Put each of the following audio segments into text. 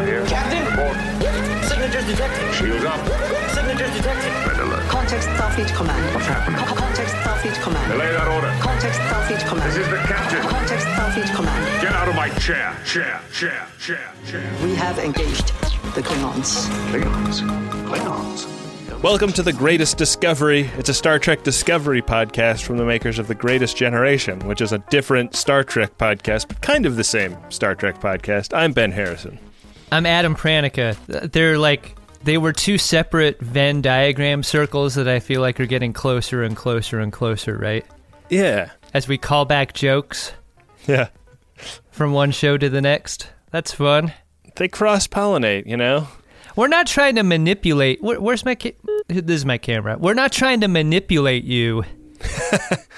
out here. Captain! Report. Signatures detected. Shields up. Signatures detected. Red alert. Context Starfleet Command. What's happening? Context Starfleet Command. Delay that order. Context Starfleet Command. This is the captain. Context Starfleet Command. Get out of my chair. Chair. We have engaged the Klingons. Klingons. Welcome to The Greatest Discovery. It's a Star Trek Discovery podcast from the makers of The Greatest Generation, which is a different Star Trek podcast, but kind of the same Star Trek podcast. I'm Ben Harrison. I'm Adam Pranica. They were two separate Venn diagram circles that I feel like are getting closer and closer and closer, right? Yeah. As we call back jokes. Yeah. From one show to the next. That's fun. They cross-pollinate, you know? We're not trying to manipulate. This is my camera. We're not trying to manipulate you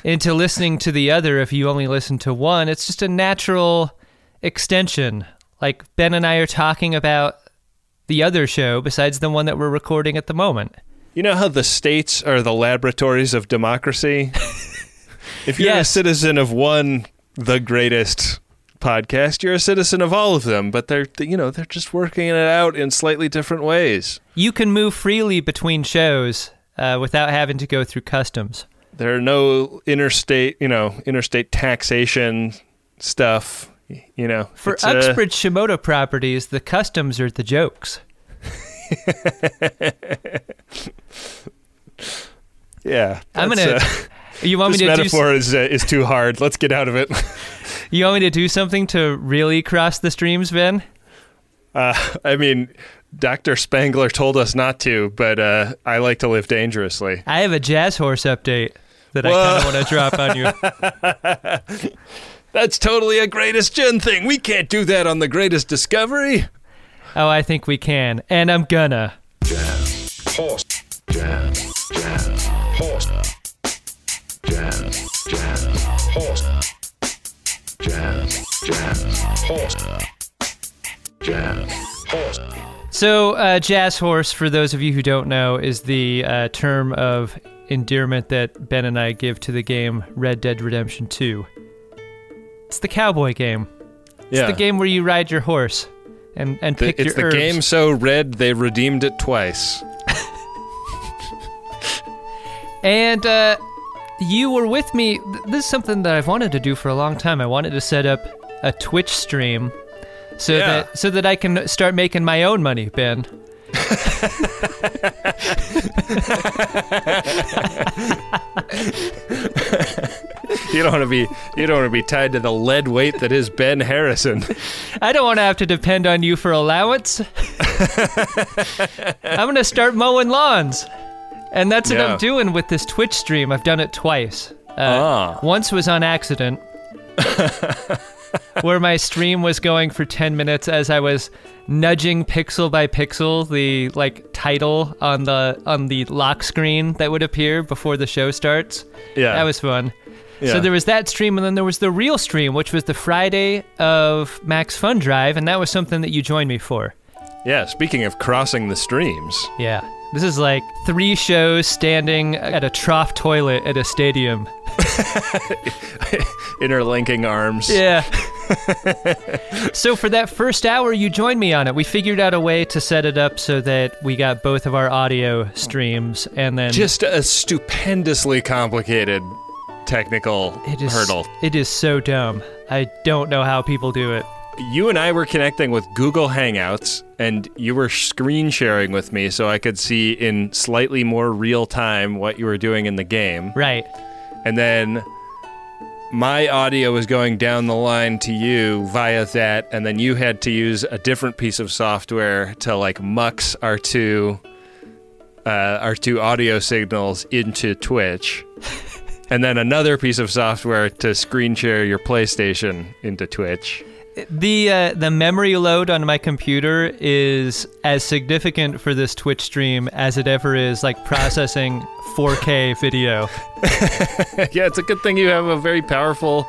into listening to the other if you only listen to one. It's just a natural extension. Like Ben and I are talking about the other show besides the one that we're recording at the moment. You know how the states are the laboratories of democracy? If you're a citizen of one, the greatest podcast, you're a citizen of all of them, but they're just working it out in slightly different ways. You can move freely between shows without having to go through customs. There are no interstate taxation stuff, you know. For Uxbridge Shimoda properties, the customs are the jokes. Yeah. You want me to metaphor is too hard. Let's get out of it. You want me to do something to really cross the streams, Ben? Dr. Spangler told us not to, but I like to live dangerously. I have a jazz horse update that I kind of want to drop on you. That's totally a Greatest Gen thing. We can't do that on The Greatest Discovery. Oh, I think we can, and I'm gonna. Jazz horse. Jazz horse. Jazz, horse. Jazz, horse. Jazz, horse. So, jazz horse, for those of you who don't know, is the term of endearment that Ben and I give to the game Red Dead Redemption 2. It's the cowboy game. It's the game where you ride your horse and pick your herbs. It's the game so red they redeemed it twice. And, you were with me. This is something that I've wanted to do for a long time. I wanted to set up a Twitch stream so that I can start making my own money, Ben. You don't want to be tied to the lead weight that is Ben Harrison. I don't want to have to depend on you for allowance. I'm going to start mowing lawns. And that's what I'm doing with this Twitch stream. I've done it twice. Once was on accident, where my stream was going for 10 minutes as I was nudging pixel by pixel the title on the lock screen that would appear before the show starts. Yeah, that was fun. Yeah. So there was that stream, and then there was the real stream, which was the Friday of Max Fun Drive, and that was something that you joined me for. Yeah, speaking of crossing the streams. Yeah. This is like three shows standing at a trough toilet at a stadium. Interlinking arms. Yeah. So for that first hour, you joined me on it. We figured out a way to set it up so that we got both of our audio streams and then... Just a stupendously complicated technical hurdle. It is so dumb. I don't know how people do it. You and I were connecting with Google Hangouts, and you were screen sharing with me so I could see in slightly more real time what you were doing in the game. Right. And then my audio was going down the line to you via that, and then you had to use a different piece of software to mux our two audio signals into Twitch. And then another piece of software to screen share your PlayStation into Twitch. The memory load on my computer is as significant for this Twitch stream as it ever is, processing 4K video. Yeah, it's a good thing you have a very powerful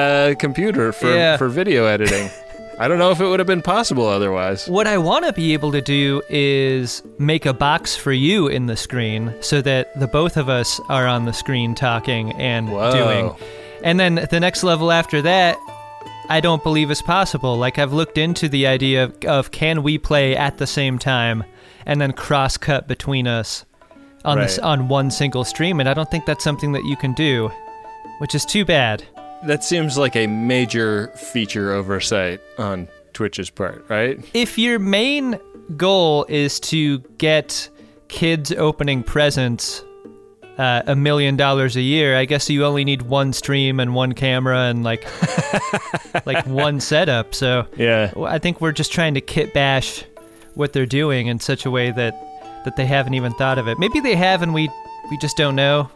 computer for video editing. I don't know if it would have been possible otherwise. What I want to be able to do is make a box for you in the screen so that the both of us are on the screen talking and doing. And then the next level after that, I don't believe is possible. Like, I've looked into the idea of can we play at the same time and then cross-cut between us on this, on one single stream, and I don't think that's something that you can do, which is too bad. That seems like a major feature oversight on Twitch's part, right? If your main goal is to get kids opening presents $1 million a year, I guess you only need one stream and one camera and like like one setup. So yeah, I think we're just trying to kitbash what they're doing in such a way that they haven't even thought of it. Maybe they have and we just don't know.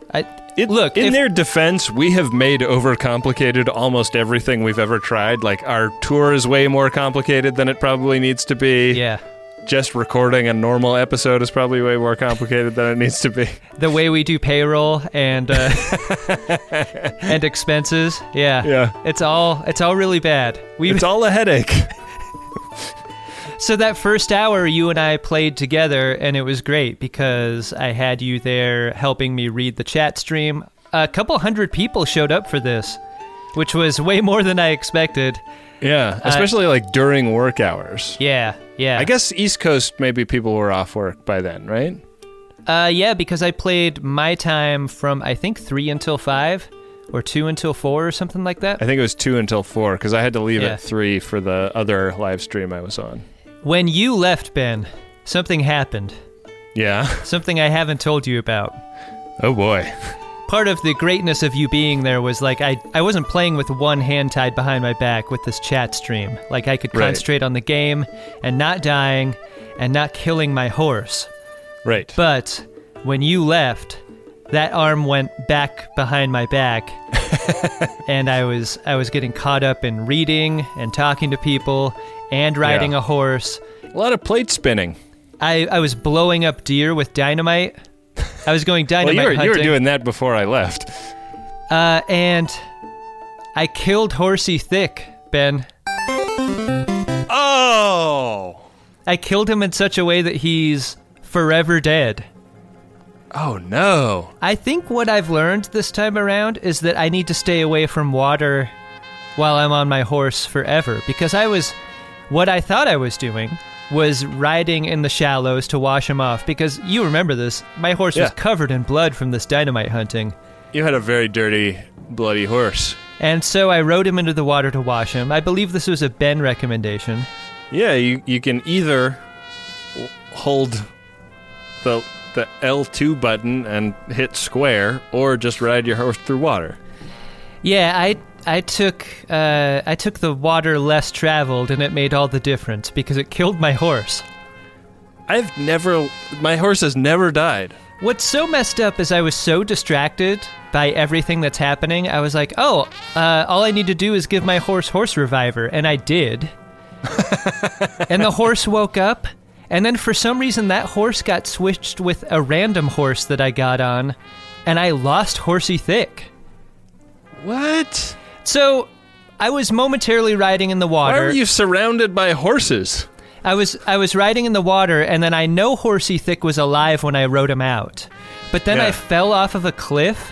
Look, in their defense, we have made overcomplicated almost everything we've ever tried. Like, our tour is way more complicated than it probably needs to be. Yeah. Just recording a normal episode is probably way more complicated than it needs to be. The way we do payroll and and expenses, yeah, it's all really bad. It's all a headache. So that first hour, you and I played together, and it was great because I had you there helping me read the chat stream. 200 people showed up for this, which was way more than I expected. Yeah, especially like during work hours. Yeah. I guess East Coast, maybe people were off work by then, right? Yeah, because I played my time from, I think, 3 until 5 or 2 until 4 or something like that. I think it was 2 until 4 because I had to leave at 3 for the other live stream I was on. When you left, Ben, something happened. Yeah? Something I haven't told you about. Oh, boy. Part of the greatness of you being there was, like, I wasn't playing with one hand tied behind my back with this chat stream. Like, I could concentrate on the game and not dying and not killing my horse. Right. But when you left, that arm went back behind my back, and I was getting caught up in reading and talking to people and riding a horse. A lot of plate spinning. I was blowing up deer with dynamite. I was going dynamite hunting. Well, you were doing that before I left. And I killed Horsey Thick, Ben. Oh! I killed him in such a way that he's forever dead. Oh, no. I think what I've learned this time around is that I need to stay away from water while I'm on my horse forever, because what I thought I was doing was riding in the shallows to wash him off, because you remember this. My horse was covered in blood from this dynamite hunting. You had a very dirty, bloody horse. And so I rode him into the water to wash him. I believe this was a Ben recommendation. Yeah, you can either hold the L2 button and hit square, or just ride your horse through water. Yeah, I took the water less traveled, and it made all the difference because it killed my horse. My horse has never died. What's so messed up is I was so distracted by everything that's happening. I was like, all I need to do is give my horse reviver, and I did. And the horse woke up, and then for some reason that horse got switched with a random horse that I got on, and I lost Horsey Thick. What? So, I was momentarily riding in the water. Why are you surrounded by horses? I was riding in the water, and then I know Horsey Thick was alive when I rode him out. But then I fell off of a cliff,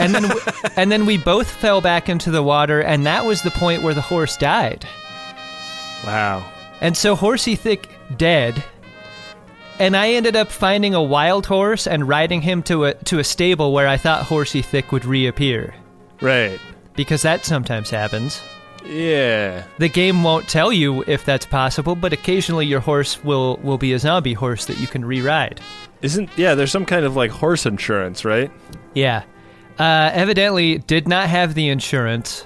and then we both fell back into the water, and that was the point where the horse died. Wow. And so Horsey Thick dead, and I ended up finding a wild horse and riding him to a stable where I thought Horsey Thick would reappear. Right. Because that sometimes happens. Yeah. The game won't tell you if that's possible, but occasionally your horse will be a zombie horse that you can re-ride. There's some kind of like horse insurance, right? Yeah. Evidently did not have the insurance.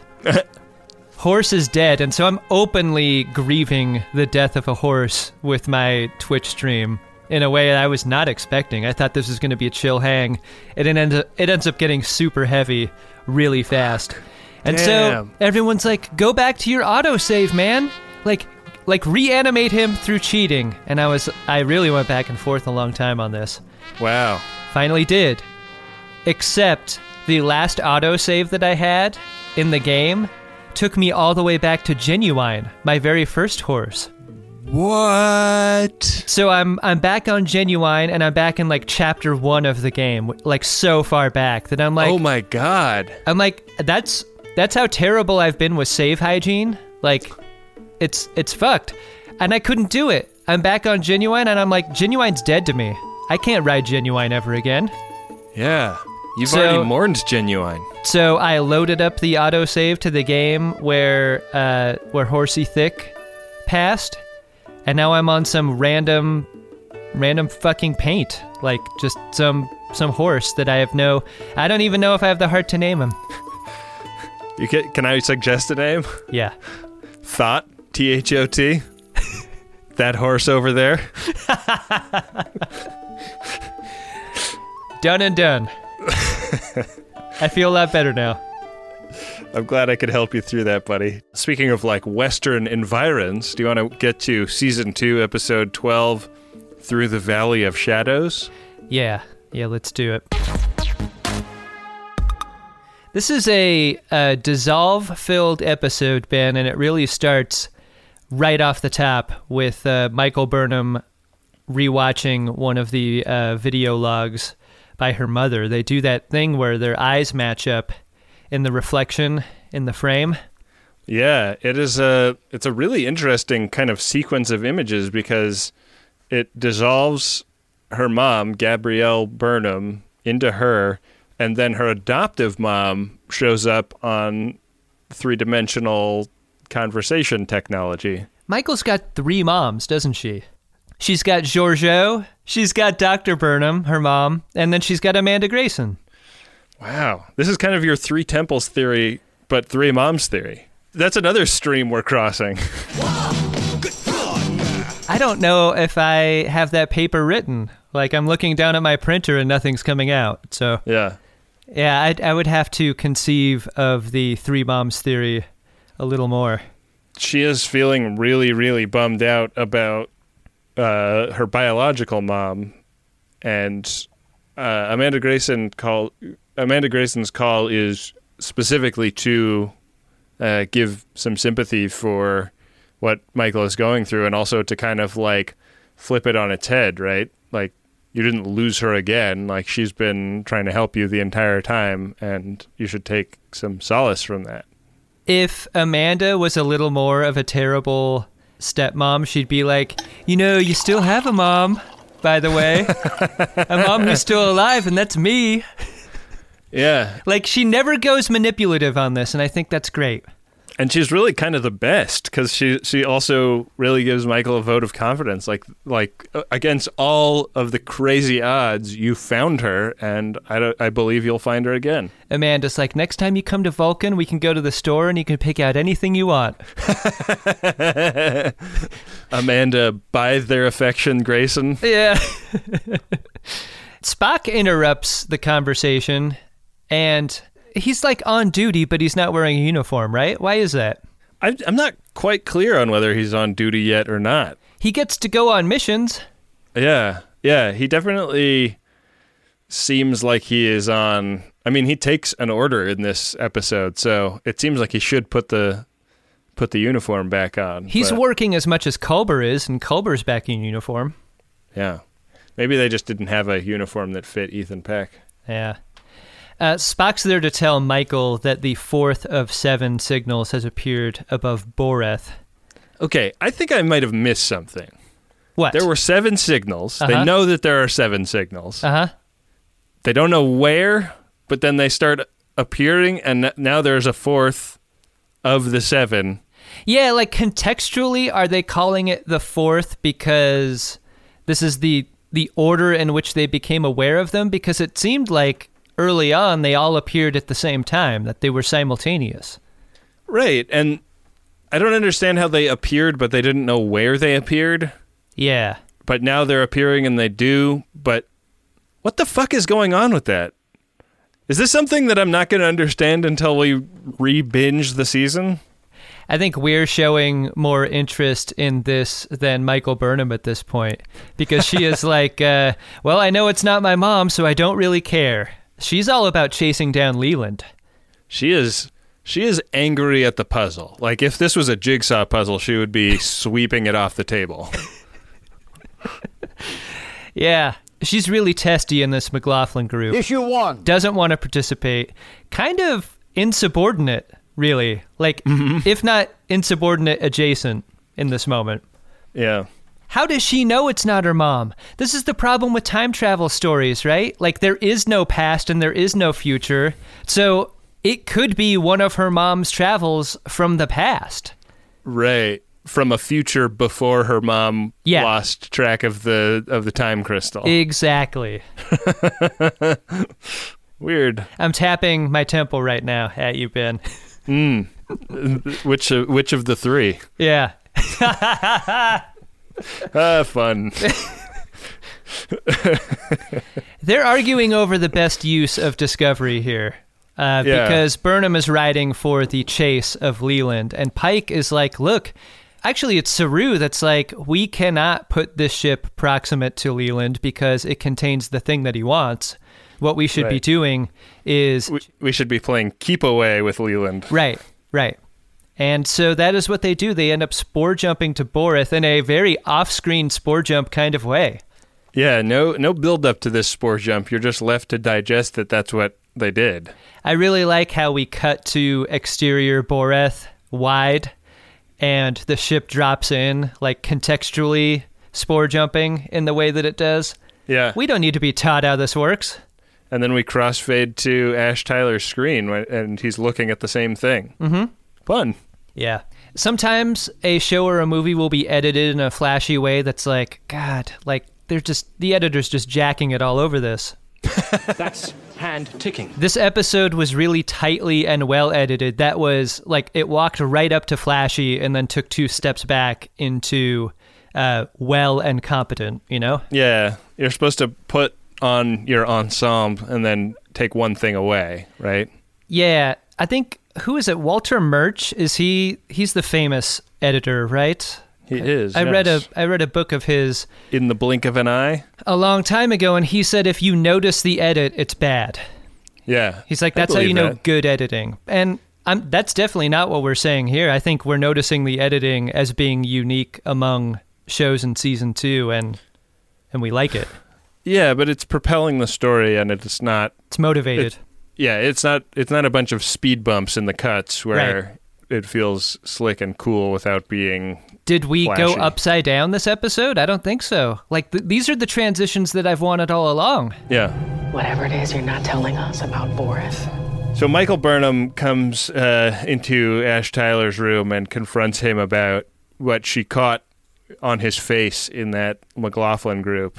Horse is dead, and so I'm openly grieving the death of a horse with my Twitch stream in a way I was not expecting. I thought this was going to be a chill hang. It ends up getting super heavy really fast. And damn. So everyone's like, go back to your autosave, man. Like reanimate him through cheating. And I really went back and forth a long time on this. Wow. Finally did. Except the last autosave that I had in the game took me all the way back to Genuine, my very first horse. What? So I'm back on Genuine, and I'm back in like chapter 1 of the game, like so far back that I'm like, oh my god. I'm like, that's how terrible I've been with save hygiene. Like, it's fucked. And I couldn't do it. I'm back on Genuine, and I'm like, Genuine's dead to me. I can't ride Genuine ever again. Yeah. You've already mourned Genuine. So I loaded up the autosave to the game where Horsey Thick passed, and now I'm on some random fucking paint, like just some horse that I have no... I don't even know if I have the heart to name him. You can I suggest a name? Yeah. Thought. THOT. That horse over there. Done and done. I feel a lot better now. I'm glad I could help you through that, buddy. Speaking of, like, Western environs, do you want to get to Season 2, Episode 12, Through the Valley of Shadows? Yeah, let's do it. This is a dissolve-filled episode, Ben, and it really starts right off the top with Michael Burnham rewatching one of the video logs by her mother. They do that thing where their eyes match up in the reflection in the frame. Yeah, it's a really interesting kind of sequence of images because it dissolves her mom, Gabrielle Burnham, into her, and then her adoptive mom shows up on three-dimensional conversation technology. Michael's got three moms, doesn't she? She's got Giorgio, she's got Dr. Burnham, her mom, and then she's got Amanda Grayson. Wow. This is kind of your three temples theory, but three moms theory. That's another stream we're crossing. I don't know if I have that paper written. Like, I'm looking down at my printer and nothing's coming out, so... Yeah, I would have to conceive of the three moms theory a little more. She is feeling really, really bummed out about her biological mom, and Amanda Grayson's call is specifically to give some sympathy for what Michael is going through, and also to kind of like flip it on its head, right? Like, you didn't lose her again. Like, she's been trying to help you the entire time, and you should take some solace from that. If Amanda was a little more of a terrible stepmom, she'd be like, you know, you still have a mom, by the way. A mom who's still alive, and that's me. Yeah. Like, she never goes manipulative on this, and I think that's great. And she's really kind of the best, because she also really gives Michael a vote of confidence. Like against all of the crazy odds, you found her, and I believe you'll find her again. Amanda's like, next time you come to Vulcan, we can go to the store and you can pick out anything you want. Amanda, by their affection, Grayson. Yeah. Spock interrupts the conversation, and... he's like on duty, but he's not wearing a uniform, right? Why is that? I'm not quite clear on whether he's on duty yet or not. He gets to go on missions. Yeah. He definitely seems like he is on... I mean, he takes an order in this episode, so it seems like he should put the uniform back on. He's working as much as Culber is, and Culber's back in uniform. Yeah. Maybe they just didn't have a uniform that fit Ethan Peck. Yeah. Spock's there to tell Michael that the fourth of seven signals has appeared above Boreth. Okay, I think I might have missed something. What? There were seven signals. Uh-huh. They know that there are seven signals. Uh-huh. They don't know where, but then they start appearing, and now there's a fourth of the seven. Yeah, like contextually, are they calling it the fourth because this is the order in which they became aware of them? Because it seemed like... early on, they all appeared at the same time, that they were simultaneous. Right, and I don't understand how they appeared, but they didn't know where they appeared. Yeah. But now they're appearing and they do, but what the fuck is going on with that? Is this something that I'm not going to understand until we re-binge the season? I think we're showing more interest in this than Michael Burnham at this point, because she is like, well, I know it's not my mom, so I don't really care. She's all about chasing down Leland. She is angry at the puzzle. Like, if this was a jigsaw puzzle, she would be sweeping it off the table. Yeah. She's really testy in this McLaughlin group. Issue 1. Doesn't want to participate. Kind of insubordinate really. Like, if not insubordinate adjacent in this moment. Yeah. How does she know it's not her mom? This is the problem with time travel stories, right? Like, there is no past and there is no future. So it could be one of her mom's travels from the past. Right. From a future before her mom lost track of the time crystal. Exactly. Weird. I'm tapping my temple right now at you, Ben. Which of the three? Yeah. Fun. They're arguing over the best use of Discovery here, because Burnham is riding for the chase of Leland, and Pike is like, look, actually it's Saru that's like, we cannot put this ship proximate to Leland because it contains the thing that he wants. What we should be doing is... We should be playing keep away with Leland. Right, right. And so that is what they do. They end up spore jumping to Boreth in a very off-screen spore jump kind of way. Yeah, no build-up to this spore jump. You're just left to digest that that's what they did. I really like how we cut to exterior Boreth wide, and the ship drops in, like contextually spore jumping in the way that it does. Yeah. We don't need to be taught how this works. And then we crossfade to Ash Tyler's screen, and he's looking at the same thing. Mm-hmm. Fun. Yeah. Sometimes a show or a movie will be edited in a flashy way that's like, God, like they're just, the editor's just jacking it all over this. That's hand ticking. This episode was really tightly and well edited. That was like, it walked right up to flashy and then took two steps back into well and competent, you know? Yeah. You're supposed to put on your ensemble and then take one thing away, right? Yeah. I think... Who is it? Walter Murch? Is he's the famous editor, right? He is. I read a book of his In the Blink of an Eye a long time ago, and he said if you notice the edit, it's bad. Yeah. He's like, that's how you know good editing. And that's definitely not what we're saying here. I think we're noticing the editing as being unique among shows in season 2 and we like it. Yeah, but it's propelling the story and it's not motivated. Yeah, it's not a bunch of speed bumps in the cuts where it feels slick and cool without being Did we flashy. Go upside down this episode? I don't think so. Like, these are the transitions that I've wanted all along. Yeah. Whatever it is you're not telling us about Boreth. So Michael Burnham comes into Ash Tyler's room and confronts him about what she caught on his face in that McLaughlin group.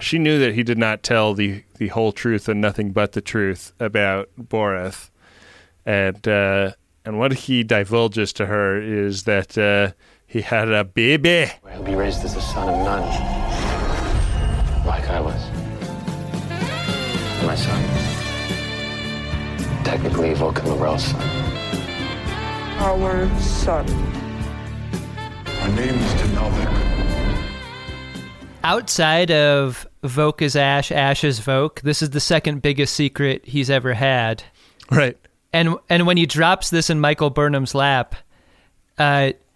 She knew that he did not tell the whole truth and nothing but the truth about Boreth. And what he divulges to her is that he had a baby. He'll be raised as a son of none, like I was. My son. Technically, Vulcan L'Rell's son. Our son. My name is Tenavik. Outside of Voke is Ash, Ash is Voke, this is the second biggest secret he's ever had. Right. And when he drops this in Michael Burnham's lap,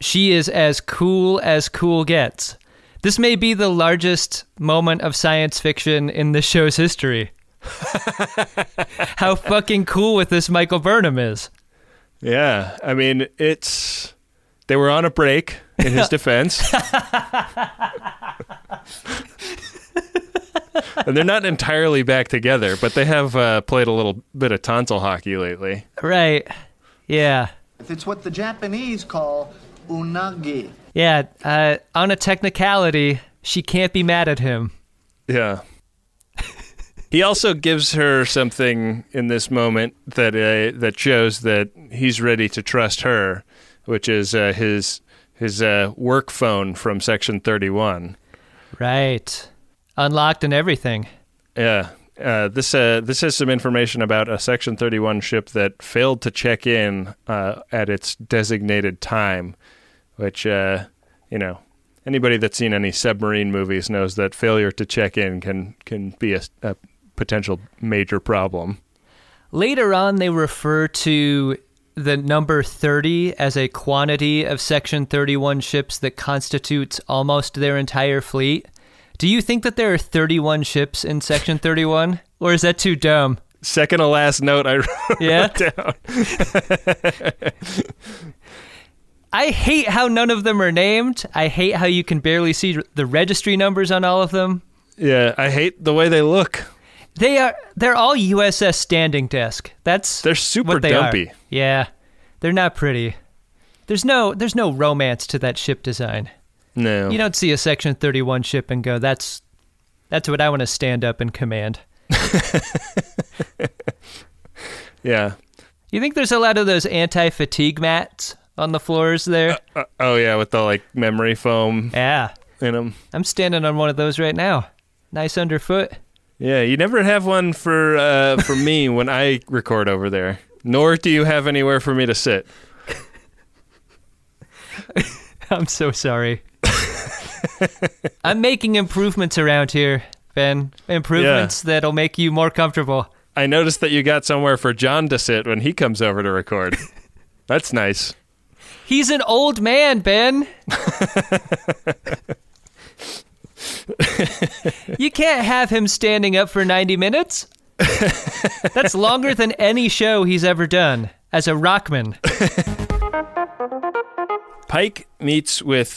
she is as cool gets. This may be the largest moment of science fiction in the show's history. How fucking cool with this Michael Burnham is. Yeah. I mean, they were on a break in his defense. And they're not entirely back together, but they have played a little bit of tonsil hockey lately. Right. Yeah. It's what the Japanese call unagi. Yeah. On a technicality, she can't be mad at him. Yeah. He also gives her something in this moment that shows that he's ready to trust her, which is his work phone from Section 31. Right. Unlocked and everything. Yeah. This has some information about a Section 31 ship that failed to check in at its designated time, which, anybody that's seen any submarine movies knows that failure to check in can be a potential major problem. Later on, they refer to the number 30 as a quantity of Section 31 ships that constitutes almost their entire fleet. Do you think that there are 31 ships in Section 31? Or is that too dumb? second to last note I wrote down. I hate how none of them are named. I hate how you can barely see the registry numbers on all of them. Yeah, I hate the way they look. They're all USS standing desk. They're super what they dumpy. Are. Yeah. They're not pretty. There's no romance to that ship design. No. You don't see a Section 31 ship and go, that's what I want to stand up and command. Yeah. You think there's a lot of those anti-fatigue mats on the floors there? Oh, yeah, with the, like, memory foam in them. I'm standing on one of those right now. Nice underfoot. Yeah, you never have one for me when I record over there. Nor do you have anywhere for me to sit. I'm so sorry. I'm making improvements around here, Ben. Improvements that'll make you more comfortable. I noticed that you got somewhere for John to sit when he comes over to record. That's nice. He's an old man, Ben. You can't have him standing up for 90 minutes. That's longer than any show he's ever done as a rockman. Pike meets with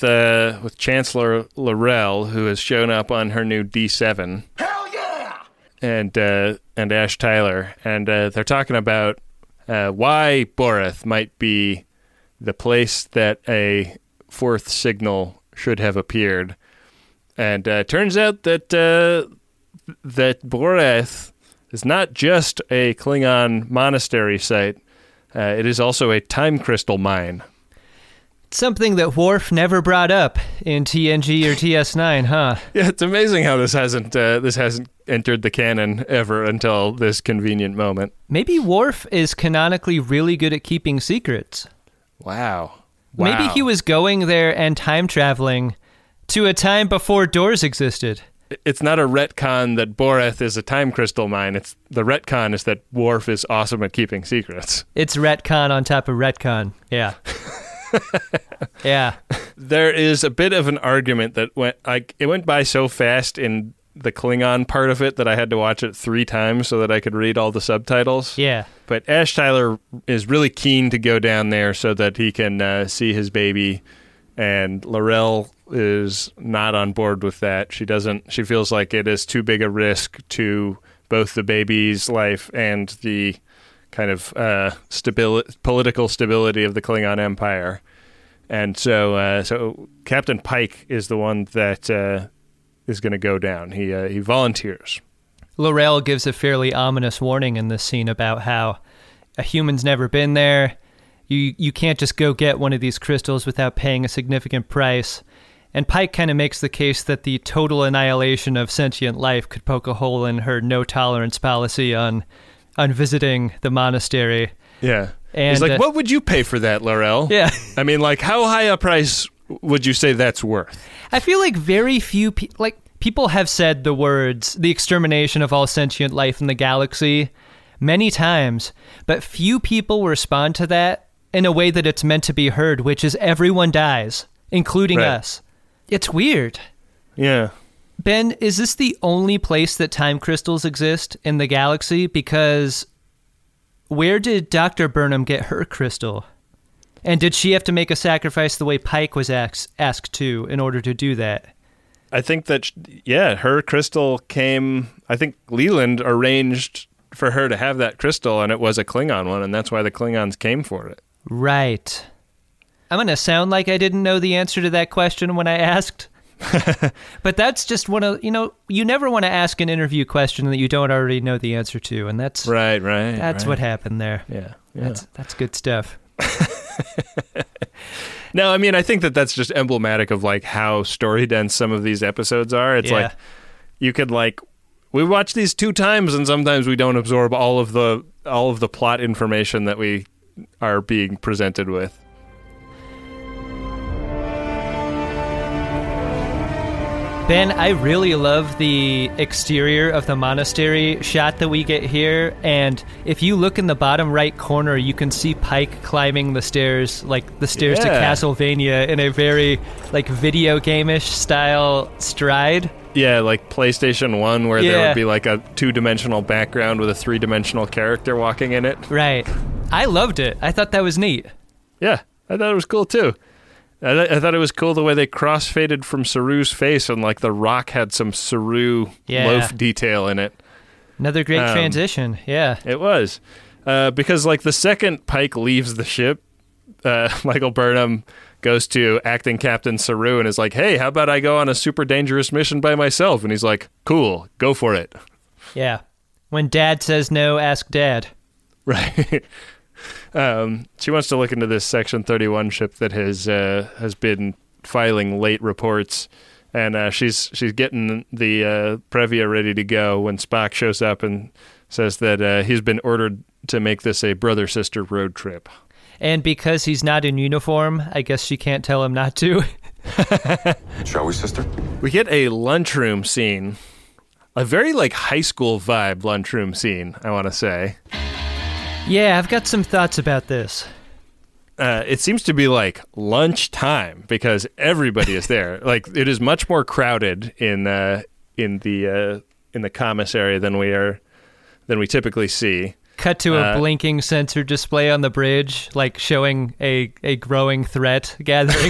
Chancellor L'Rell, who has shown up on her new D7. Hell yeah! And Ash Tyler, and they're talking about why Boreth might be the place that a fourth signal should have appeared. And it turns out that that Boreth is not just a Klingon monastery site; it is also a time crystal mine. Something that Worf never brought up in TNG or TS9, huh? Yeah, it's amazing how this hasn't entered the canon ever until this convenient moment. Maybe Worf is canonically really good at keeping secrets. Wow. Maybe he was going there and time traveling to a time before doors existed. It's not a retcon that Boreth is a time crystal mine. It's the retcon is that Worf is awesome at keeping secrets. It's retcon on top of retcon. Yeah. Yeah. There is a bit of an argument that it went by so fast in the Klingon part of it that I had to watch it 3 times so that I could read all the subtitles. Yeah. But Ash Tyler is really keen to go down there so that he can see his baby, and L'Rell is not on board with that. She feels like it is too big a risk to both the baby's life and the kind of political stability of the Klingon Empire. And so Captain Pike is the one that is going to go down. He volunteers. L'Rell gives a fairly ominous warning in this scene about how a human's never been there. You can't just go get one of these crystals without paying a significant price. And Pike kind of makes the case that the total annihilation of sentient life could poke a hole in her no-tolerance policy on visiting the monastery. Yeah. And he's like, what would you pay for that, L'Rell? Yeah. I mean, like, how high a price would you say that's worth? I feel like very few people have said the words, the extermination of all sentient life in the galaxy, many times, but few people respond to that in a way that it's meant to be heard, which is everyone dies, including us. It's weird. Yeah. Ben, is this the only place that time crystals exist in the galaxy? Because where did Dr. Burnham get her crystal? And did she have to make a sacrifice the way Pike was asked to in order to do that? I think that, her crystal came... I think Leland arranged for her to have that crystal, and it was a Klingon one, and that's why the Klingons came for it. Right. I'm going to sound like I didn't know the answer to that question when I asked... But that's just one of, you never want to ask an interview question that you don't already know the answer to, and that's right. That's right. What happened there. Yeah. That's good stuff. No, I mean, I think that's just emblematic of like how story dense some of these episodes are. It's like you could we watch these 2 times, and sometimes we don't absorb all of the plot information that we are being presented with. Ben, I really love the exterior of the monastery shot that we get here, and if you look in the bottom right corner, you can see Pike climbing the stairs, like the stairs to Castlevania, in a very like video game-ish style stride. Yeah, like PlayStation 1, where there would be like a two-dimensional background with a three-dimensional character walking in it. Right. I loved it. I thought that was neat. Yeah, I thought it was cool, too. I thought it was cool the way they cross-faded from Saru's face, and like the rock had some Saru loaf detail in it. Another great transition, yeah. It was. Because like the second Pike leaves the ship, Michael Burnham goes to acting Captain Saru and is like, hey, how about I go on a super dangerous mission by myself? And he's like, cool, go for it. Yeah. When dad says no, ask dad. Right. She wants to look into this Section 31 ship that has been filing late reports, and she's getting the Previa ready to go when Spock shows up and says that he's been ordered to make this a brother-sister road trip. And because he's not in uniform, I guess she can't tell him not to. Shall we, sister? We get a lunchroom scene, a very, like, high school vibe lunchroom scene, I want to say. Yeah, I've got some thoughts about this. It seems to be, like, lunchtime because everybody is there. Like, it is much more crowded in the commissary than we typically see. Cut to a blinking sensor display on the bridge, like showing a growing threat gathering.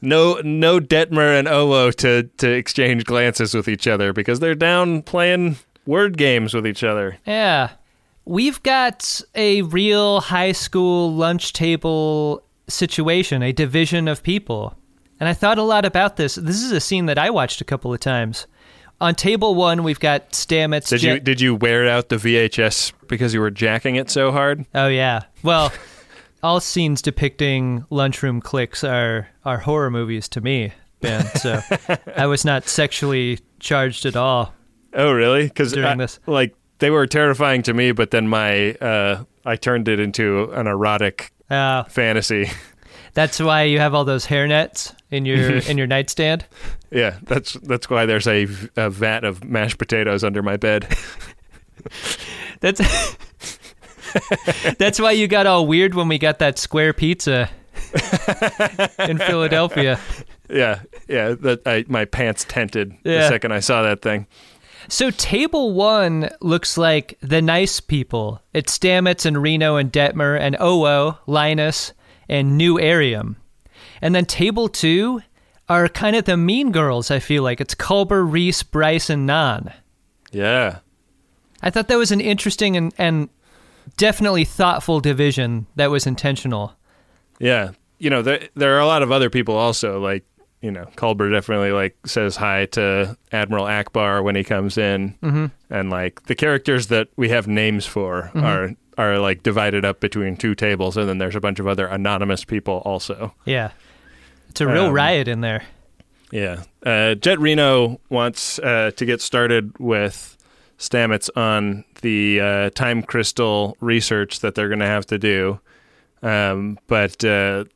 No Detmer and Owo to exchange glances with each other because they're down playing word games with each other. Yeah. We've got a real high school lunch table situation, a division of people. And I thought a lot about this. This is a scene that I watched a couple of times. On table one, we've got Stamets. Did you wear out the VHS because you were jacking it so hard? Oh, yeah. Well, all scenes depicting lunchroom cliques are horror movies to me, Ben. So I was not sexually charged at all. Oh, really? Because like they were terrifying to me, but then my I turned it into an erotic fantasy. That's why you have all those hairnets in your nightstand? Yeah, that's why there's a vat of mashed potatoes under my bed. That's why you got all weird when we got that square pizza in Philadelphia. Yeah, my pants tented the second I saw that thing. So table one looks like the nice people. It's Stamets and Reno and Detmer and Owo, Linus, and New Arium. And then table two are kind of the mean girls, I feel like. It's Culber, Reese, Bryce, and Nan. Yeah. I thought that was an interesting and definitely thoughtful division that was intentional. Yeah. You know, there are a lot of other people also, like, you know, Culber definitely, like, says hi to Admiral Akbar when he comes in. Mm-hmm. And, like, the characters that we have names for mm-hmm. are like divided up between two tables, and then there's a bunch of other anonymous people also. Yeah. It's a real riot in there. Yeah. Jett Reno wants to get started with Stamets on the time crystal research that they're going to have to do. But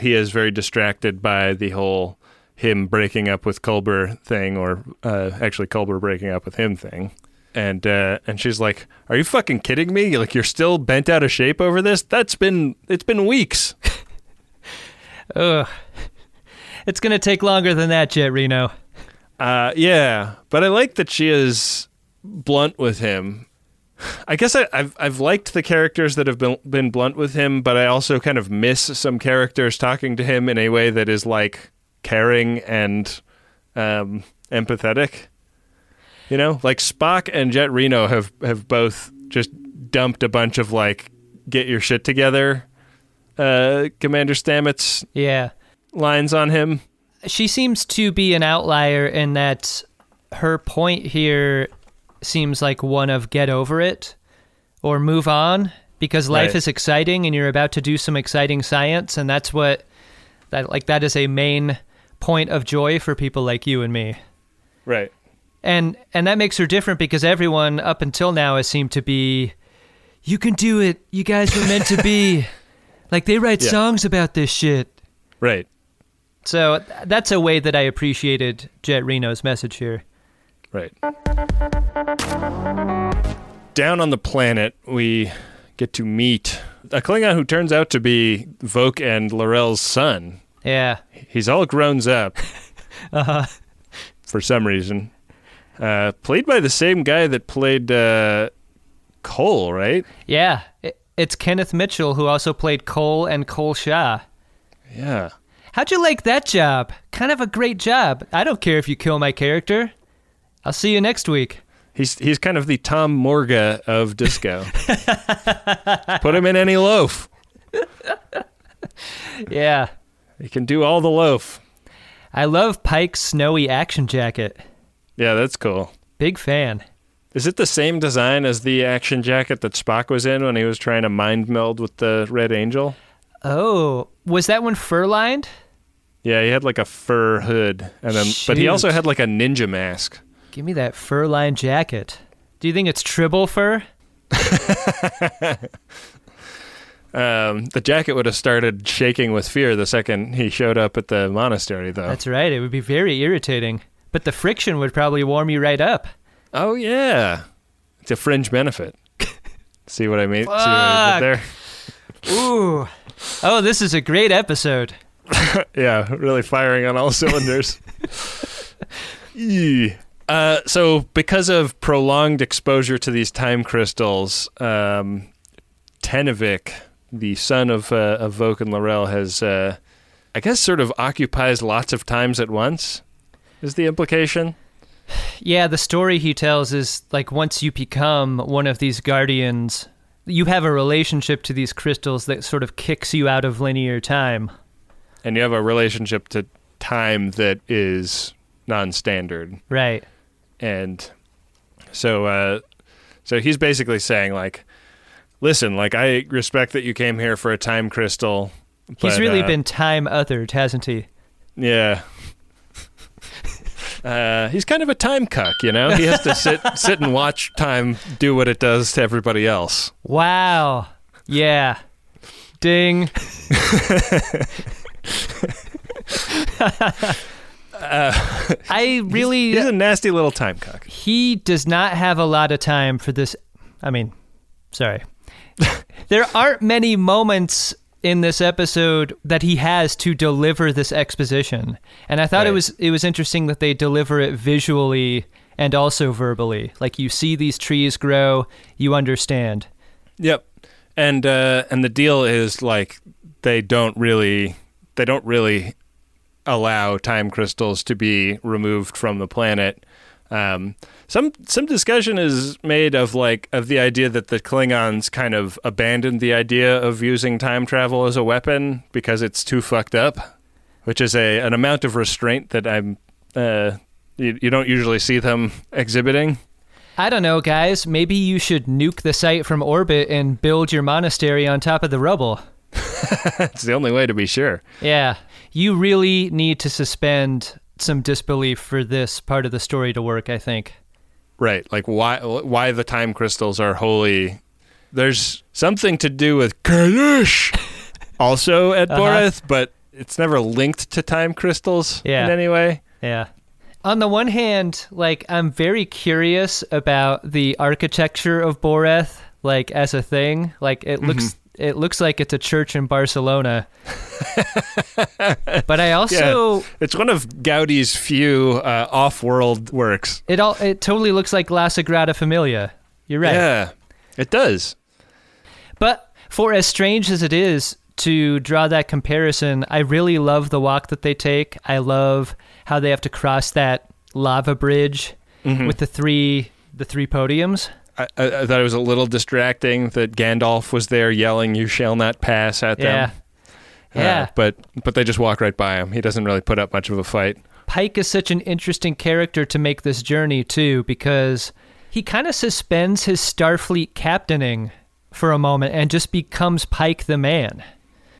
he is very distracted by the whole him breaking up with Culber thing, or actually Culber breaking up with him thing. And she's like, "Are you fucking kidding me? Like, you're still bent out of shape over this? It's been weeks." Ugh. It's gonna take longer than that, Jett Reno. Yeah, but I like that she is blunt with him. I guess I've liked the characters that have been blunt with him, but I also kind of miss some characters talking to him in a way that is like caring and empathetic. You know, like Spock and Jett Reno have both just dumped a bunch of, like, get your shit together, Commander Stamets lines on him. She seems to be an outlier in that her point here seems like one of get over it or move on, because life is exciting and you're about to do some exciting science, and that's what that is a main point of joy for people like you and me. Right. And that makes her different, because everyone up until now has seemed to be, you can do it, you guys were meant to be. Like, they write songs about this shit. Right. So that's a way that I appreciated Jett Reno's message here. Right. Down on the planet, we get to meet a Klingon who turns out to be Voke and L'Rell's son. Yeah. He's all grown up. Uh-huh. For some reason. Played by the same guy that played Kol, right? Yeah. It's Kenneth Mitchell, who also played Kol and Kol Shah. Yeah. How'd you like that job? Kind of a great job. I don't care if you kill my character. I'll see you next week. He's kind of the Tom Morga of disco. Put him in any loaf. Yeah. He can do all the loaf. I love Pike's snowy action jacket. Yeah, that's cool. Big fan. Is it the same design as the action jacket that Spock was in when he was trying to mind meld with the Red Angel? Oh, was that one fur-lined? Yeah, he had like a fur hood, and then but he also had like a ninja mask. Give me that fur-lined jacket. Do you think it's tribble fur? The jacket would have started shaking with fear the second he showed up at the monastery, though. That's right. It would be very irritating, but the friction would probably warm you right up. Oh, yeah. It's a fringe benefit. See what I mean? Fuck. See what I did there? Ooh. Oh, this is a great episode. Yeah, really firing on all cylinders. So because of prolonged exposure to these time crystals, Tenavik, the son of Voke and L'Rell, has, I guess, sort of occupies lots of times at once, is the implication. Yeah, the story he tells is, like, once you become one of these guardians, you have a relationship to these crystals that sort of kicks you out of linear time. And you have a relationship to time that is non-standard. Right. And so he's basically saying, like, listen, like, I respect that you came here for a time crystal. But he's really been time-othered, hasn't he? Yeah. He's kind of a time cuck, you know? He has to sit and watch time do what it does to everybody else. Wow. Yeah. Ding. He's a nasty little time cuck. He does not have a lot of time for this. I mean, sorry. There aren't many moments in this episode that he has to deliver this exposition. And I thought it was interesting that they deliver it visually and also verbally. Like, you see these trees grow, you understand. Yep. And the deal is, like, they don't really allow time crystals to be removed from the planet. Some discussion is made of the idea that the Klingons kind of abandoned the idea of using time travel as a weapon because it's too fucked up, which is an amount of restraint that I'm you don't usually see them exhibiting. I don't know, guys. Maybe you should nuke the site from orbit and build your monastery on top of the rubble. It's the only way to be sure. Yeah. You really need to suspend some disbelief for this part of the story to work, I think. Right. Like, why the time crystals are holy. There's something to do with Kaish also at Boreth, but it's never linked to time crystals in any way. Yeah. On the one hand, like, I'm very curious about the architecture of Boreth, like, as a thing. Like, it looks like it's a church in Barcelona. But I also... Yeah. It's one of Gaudi's few off-world works. It totally looks like La Sagrada Familia. You're right. Yeah, it does. But for as strange as it is to draw that comparison, I really love the walk that they take. I love how they have to cross that lava bridge with the three podiums. I thought it was a little distracting that Gandalf was there yelling, "You shall not pass" at them. Yeah. But they just walk right by him. He doesn't really put up much of a fight. Pike is such an interesting character to make this journey, too, because he kind of suspends his Starfleet captaining for a moment and just becomes Pike the man.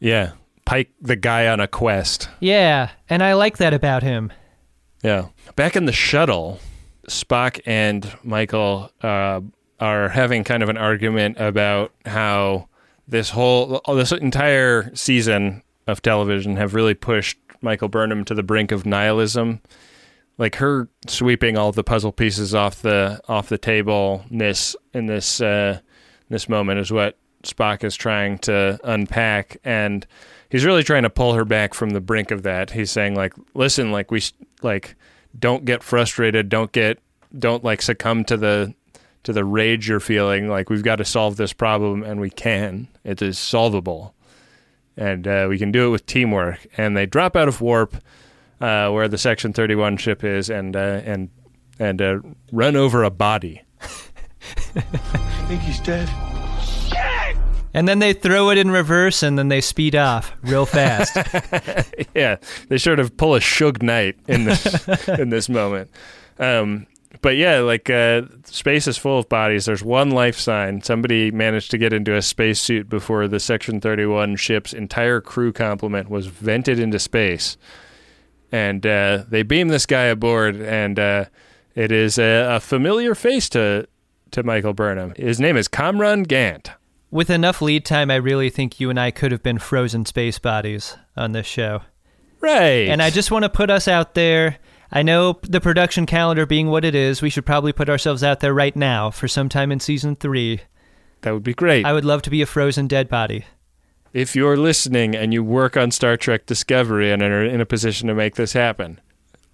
Yeah. Pike the guy on a quest. Yeah. And I like that about him. Yeah. Back in the shuttle, Spock and Michael are having kind of an argument about how this entire season of television have really pushed Michael Burnham to the brink of nihilism. Like her sweeping all the puzzle pieces off the table-ness in this moment is what Spock is trying to unpack, and he's really trying to pull her back from the brink of that. He's saying, like, listen, like, we, like, don't get frustrated, don't succumb to the rage you're feeling. Like, we've got to solve this problem, and we can. It is solvable, and we can do it with teamwork. And they drop out of warp, where the Section 31 ship is, and run over a body. I think he's dead. Shit! And then they throw it in reverse, and then they speed off real fast. Yeah, they sort of pull a Suge Knight in this in this moment. But yeah, like, space is full of bodies. There's one life sign. Somebody managed to get into a spacesuit before the Section 31 ship's entire crew complement was vented into space. And they beam this guy aboard, and it is a familiar face to Michael Burnham. His name is Kamran Gant. With enough lead time, I really think you and I could have been frozen space bodies on this show. Right. And I just want to put us out there. I know the production calendar being what it is, we should probably put ourselves out there right now for sometime in season 3. That would be great. I would love to be a frozen dead body. If you're listening and you work on Star Trek Discovery and are in a position to make this happen,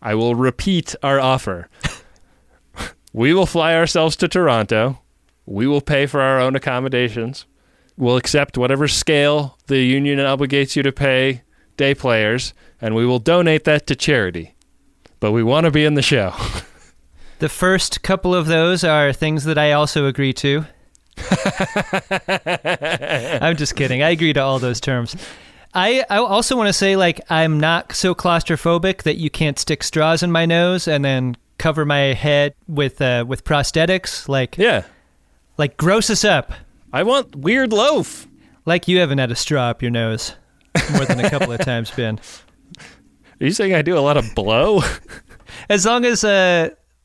I will repeat our offer. We will fly ourselves to Toronto. We will pay for our own accommodations. We'll accept whatever scale the union obligates you to pay day players, and we will donate that to charity. But we want to be in the show. The first couple of those are things that I also agree to. I'm just kidding. I agree to all those terms. I also want to say, like, I'm not so claustrophobic that you can't stick straws in my nose and then cover my head with prosthetics. Like, yeah. Like, gross us up. I want weird loaf. Like, you haven't had a straw up your nose more than a couple of times, Ben. Are you saying I do a lot of blow? As long as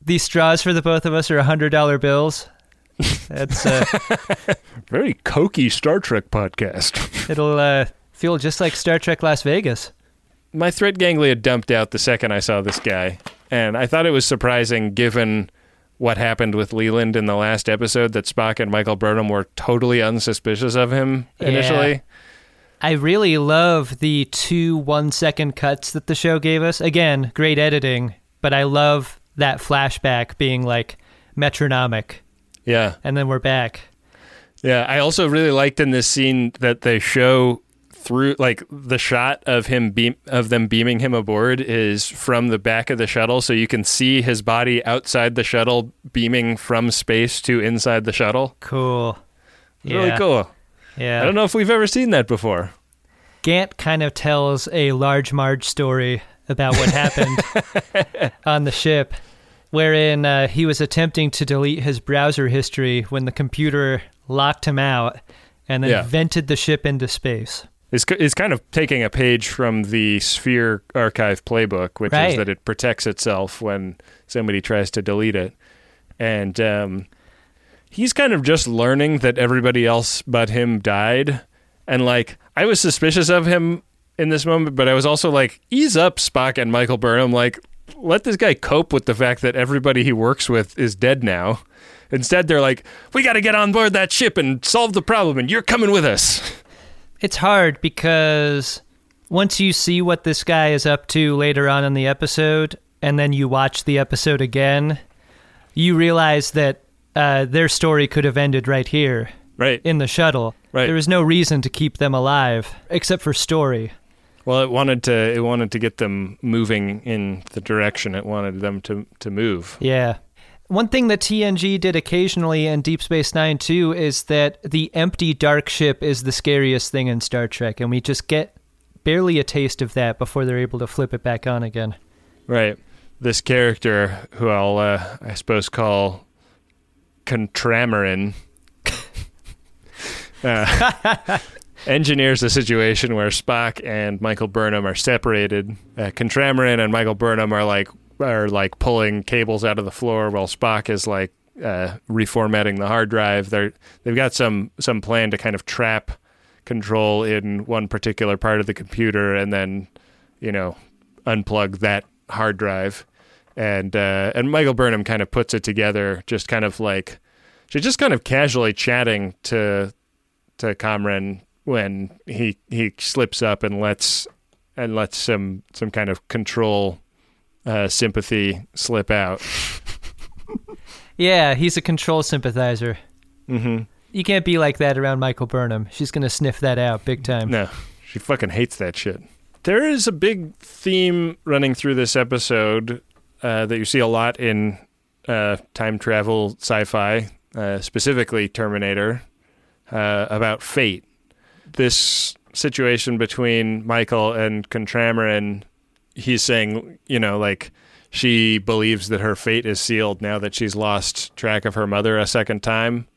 these straws for the both of us are $100 bills, that's very cokey Star Trek podcast. It'll feel just like Star Trek Las Vegas. My thread ganglia dumped out the second I saw this guy, and I thought it was surprising given what happened with Leland in the last episode that Spock and Michael Burnham were totally unsuspicious of him initially. Yeah. I really love the 2 one-second cuts that the show gave us. Again, great editing, but I love that flashback being, like, metronomic. Yeah. And then we're back. Yeah, I also really liked in this scene that they show through, like, the shot of them beaming him aboard is from the back of the shuttle, so you can see his body outside the shuttle beaming from space to inside the shuttle. Cool. Yeah. Really cool. Yeah. I don't know if we've ever seen that before. Gant kind of tells a large Marge story about what happened on the ship, wherein he was attempting to delete his browser history when the computer locked him out and then vented the ship into space. It's kind of taking a page from the Sphere Archive playbook, which is that it protects itself when somebody tries to delete it. And... he's kind of just learning that everybody else but him died. And, like, I was suspicious of him in this moment, but I was also like, ease up, Spock and Michael Burnham. Like, let this guy cope with the fact that everybody he works with is dead now. Instead, they're like, we got to get on board that ship and solve the problem, and you're coming with us. It's hard because once you see what this guy is up to later on in the episode, and then you watch the episode again, you realize that their story could have ended right here, right in the shuttle. Right. There was no reason to keep them alive except for story. Well, it wanted to get them moving in the direction it wanted them to move. Yeah. One thing that TNG did occasionally in Deep Space Nine too is that the empty dark ship is the scariest thing in Star Trek, and we just get barely a taste of that before they're able to flip it back on again. Right. This character who I'll I suppose call Contramarin engineers a situation where Spock and Michael Burnham are separated. Contramarin and Michael Burnham are like pulling cables out of the floor while Spock is like reformatting the hard drive. They've got some plan to kind of trap control in one particular part of the computer and then, you know, unplug that hard drive. And Michael Burnham kind of puts it together, just kind of like, she's just kind of casually chatting to Kamran when he slips up and lets some kind of control sympathy slip out. Yeah, he's a control sympathizer. Mm-hmm. You can't be like that around Michael Burnham. She's going to sniff that out big time. No, she fucking hates that shit. There is a big theme running through this episode that you see a lot in time travel sci-fi, specifically Terminator, about fate. This situation between Michael and Contramarin, he's saying, you know, like, she believes that her fate is sealed now that she's lost track of her mother a second time.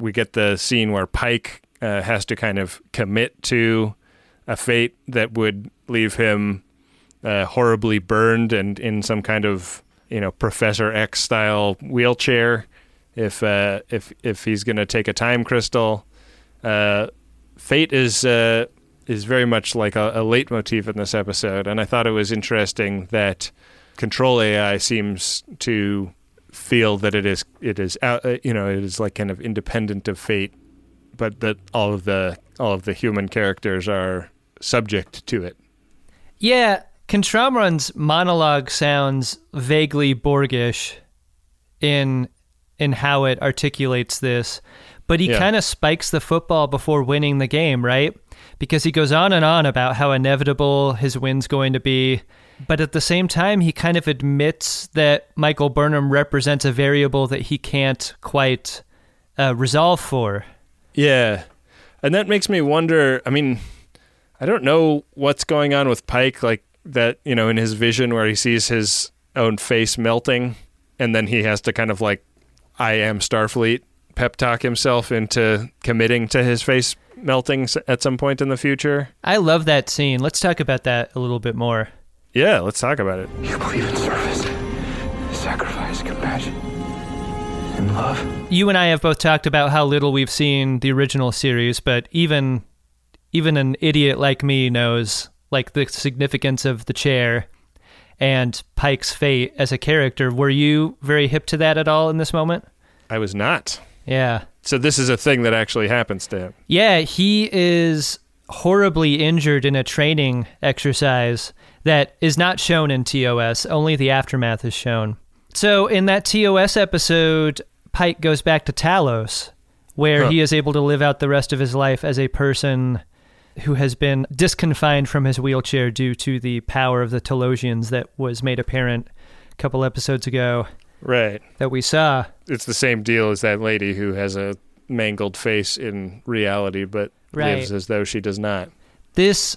We get the scene where Pike has to kind of commit to a fate that would leave him horribly burned and in some kind of, you know, Professor X style wheelchair if he's going to take a time crystal. Fate is very much like a leitmotif in this episode, and I thought it was interesting that Control AI seems to feel that it is out, you know, it is like kind of independent of fate, but that all of the human characters are subject to it. Yeah, Contramarin's monologue sounds vaguely Borgish in how it articulates this, but he kind of spikes the football before winning the game, right? Because he goes on and on about how inevitable his win's going to be, but at the same time, he kind of admits that Michael Burnham represents a variable that he can't quite resolve for. Yeah, and that makes me wonder, I mean, I don't know what's going on with Pike, like that, you know, in his vision where he sees his own face melting, and then he has to kind of like, I am Starfleet, pep talk himself into committing to his face melting at some point in the future. I love that scene. Let's talk about that a little bit more. Yeah, let's talk about it. You believe in service, sacrifice, compassion, and love. You and I have both talked about how little we've seen the original series, but even an idiot like me knows like the significance of the chair and Pike's fate as a character. Were you very hip to that at all in this moment? I was not. Yeah. So this is a thing that actually happens to him. Yeah, he is horribly injured in a training exercise that is not shown in TOS. Only the aftermath is shown. So in that TOS episode, Pike goes back to Talos, where he is able to live out the rest of his life as a person who has been disconfined from his wheelchair due to the power of the Talosians that was made apparent a couple episodes ago. Right. That we saw. It's the same deal as that lady who has a mangled face in reality, but lives as though she does not. This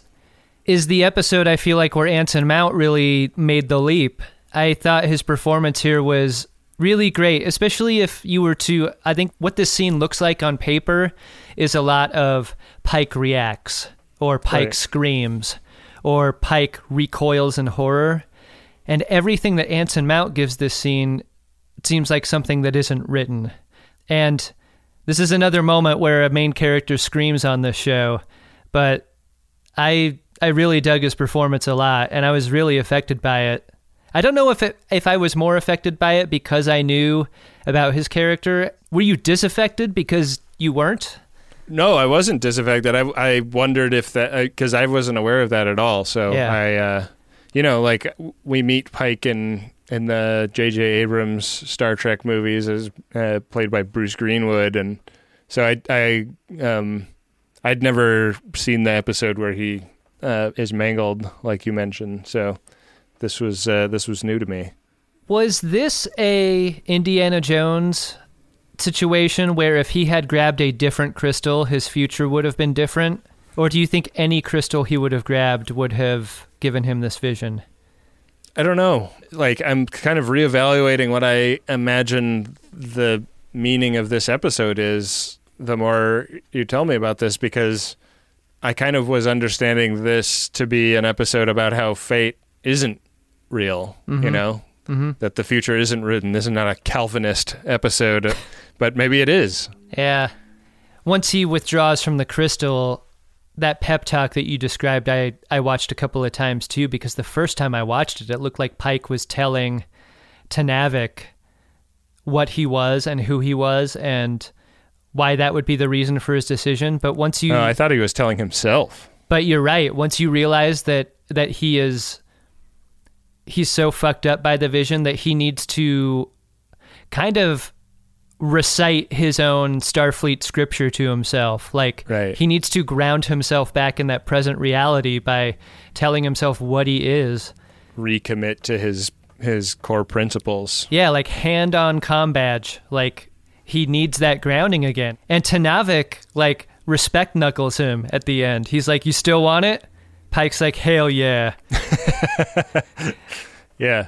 is the episode, I feel like, where Anson Mount really made the leap. I thought his performance here was really great, especially if you were to, I think what this scene looks like on paper is a lot of Pike reacts, or Pike screams, or Pike recoils in horror. And everything that Anson Mount gives this scene seems like something that isn't written. And this is another moment where a main character screams on this show, but I really dug his performance a lot, and I was really affected by it. I don't know if I was more affected by it because I knew about his character. Were you disaffected because you weren't? No, I wasn't disaffected. I wondered if that, because I wasn't aware of that at all, so yeah. You know, like, we meet Pike in the J.J. Abrams Star Trek movies as played by Bruce Greenwood, and so I'd never seen the episode where he is mangled, like you mentioned. So this was new to me. Was this a Indiana Jones situation where if he had grabbed a different crystal, his future would have been different? Or do you think any crystal he would have grabbed would have given him this vision? I don't know. Like, I'm kind of reevaluating what I imagine the meaning of this episode is the more you tell me about this, because I kind of was understanding this to be an episode about how fate isn't real, mm-hmm. you know, mm-hmm. that the future isn't written. This is not a Calvinist episode, but maybe it is. Yeah. once he withdraws from the crystal, that pep talk that you described, I watched a couple of times too, because the first time I watched it, it looked like Pike was telling Tenavik what he was and who he was and why that would be the reason for his decision. But once you... I thought he was telling himself. But you're right. Once you realize that he is... He's so fucked up by the vision that he needs to kind of recite his own Starfleet scripture to himself. Like, right. He needs to ground himself back in that present reality by telling himself what he is. Recommit to his core principles. Yeah, like hand-on comm badge. Like, he needs that grounding again. And Tenavik, like, respect knuckles him at the end. He's like, you still want it? Pike's like, hell yeah. Yeah.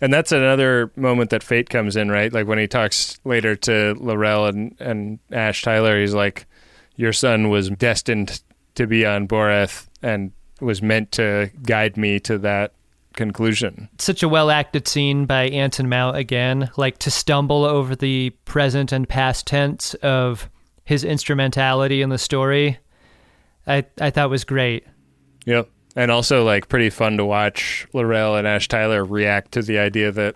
And that's another moment that fate comes in, right? Like when he talks later to L'Rell and Ash Tyler, he's like, your son was destined to be on Boreth and was meant to guide me to that conclusion. Such a well-acted scene by Anson Mount again, like to stumble over the present and past tense of his instrumentality in the story, I thought was great. Yep. And also, like, pretty fun to watch L'Rell and Ash Tyler react to the idea that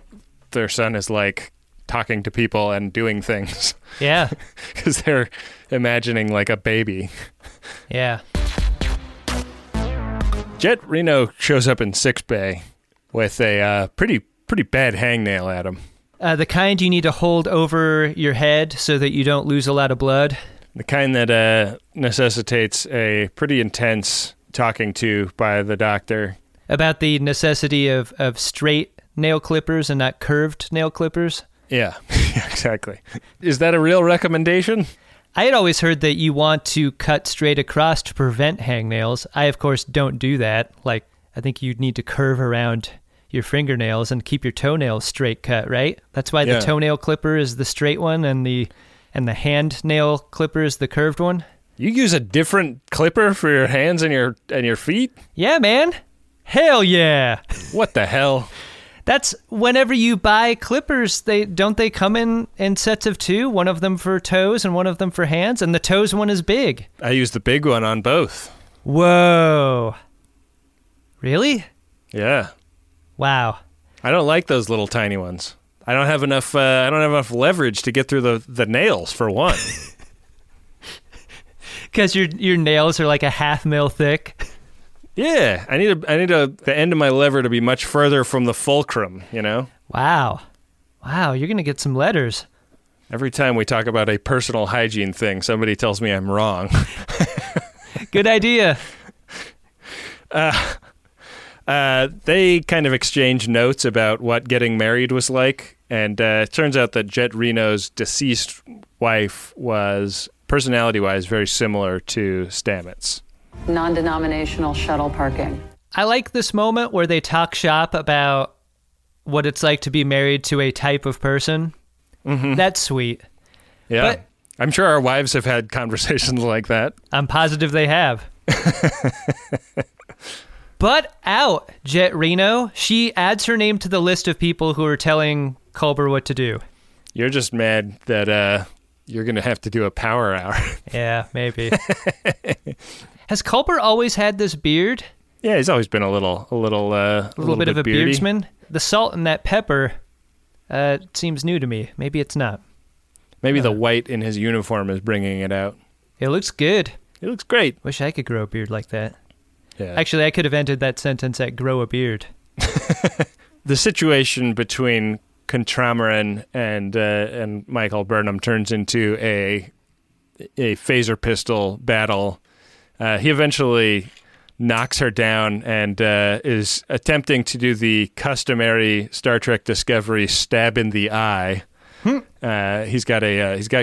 their son is, like, talking to people and doing things. Yeah. Because they're imagining, like, a baby. Yeah. Jett Reno shows up in Six Bay with a pretty bad hangnail at him. The kind you need to hold over your head so that you don't lose a lot of blood. The kind that necessitates a pretty intense... talking to by the doctor about the necessity of straight nail clippers and not curved nail clippers. Yeah, exactly. Is that a real recommendation? I had always heard that you want to cut straight across to prevent hangnails. I, of course, don't do that. Like, I think you'd need to curve around your fingernails and keep your toenails straight cut, right? That's why the toenail clipper is the straight one and the hand nail clipper is the curved one. You use a different clipper for your hands and your feet? Yeah, man. Hell yeah. What the hell? That's whenever you buy clippers, they come in sets of two, one of them for toes and one of them for hands, and the toes one is big. I use the big one on both. Whoa. Really? Yeah. Wow. I don't like those little tiny ones. I don't have enough leverage to get through the nails for one. Because your nails are like a half mil thick. Yeah, I need the end of my lever to be much further from the fulcrum, you know? Wow, you're going to get some letters. Every time we talk about a personal hygiene thing, somebody tells me I'm wrong. Good idea. They kind of exchange notes about what getting married was like, and it turns out that Jett Reno's deceased wife was... personality-wise, very similar to Stamets. Non-denominational shuttle parking. I like this moment where they talk shop about what it's like to be married to a type of person. Mm-hmm. That's sweet. Yeah. But I'm sure our wives have had conversations like that. I'm positive they have. But out, Jett Reno. She adds her name to the list of people who are telling Culber what to do. You're just mad that... You're going to have to do a power hour. Yeah, maybe. Has Culber always had this beard? Yeah, he's always been a little bit of a beardsman. The salt in that pepper seems new to me. Maybe it's not. Maybe the white in his uniform is bringing it out. It looks good. It looks great. Wish I could grow a beard like that. Yeah. Actually, I could have ended that sentence at grow a beard. The situation between... Contramarin and Michael Burnham turns into a phaser pistol battle. He eventually knocks her down and is attempting to do the customary Star Trek Discovery stab in the eye. He's got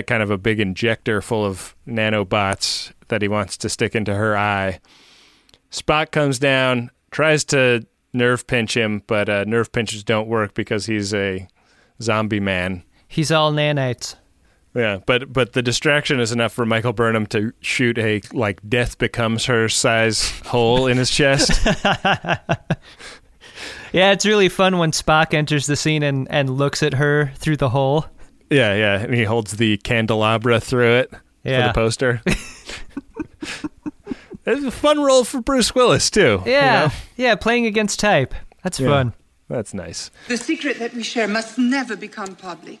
kind of a big injector full of nanobots that he wants to stick into her eye. Spock comes down, tries to nerve pinch him, but nerve pinches don't work because he's a zombie man. He's all nanites. Yeah, but the distraction is enough for Michael Burnham to shoot a, like, death becomes her size hole in his chest. Yeah, it's really fun when Spock enters the scene and looks at her through the hole. Yeah, and he holds the candelabra through it. for the poster. It's a fun role for Bruce Willis, too. Yeah, you know? Yeah, playing against type. That's fun. That's nice. The secret that we share must never become public.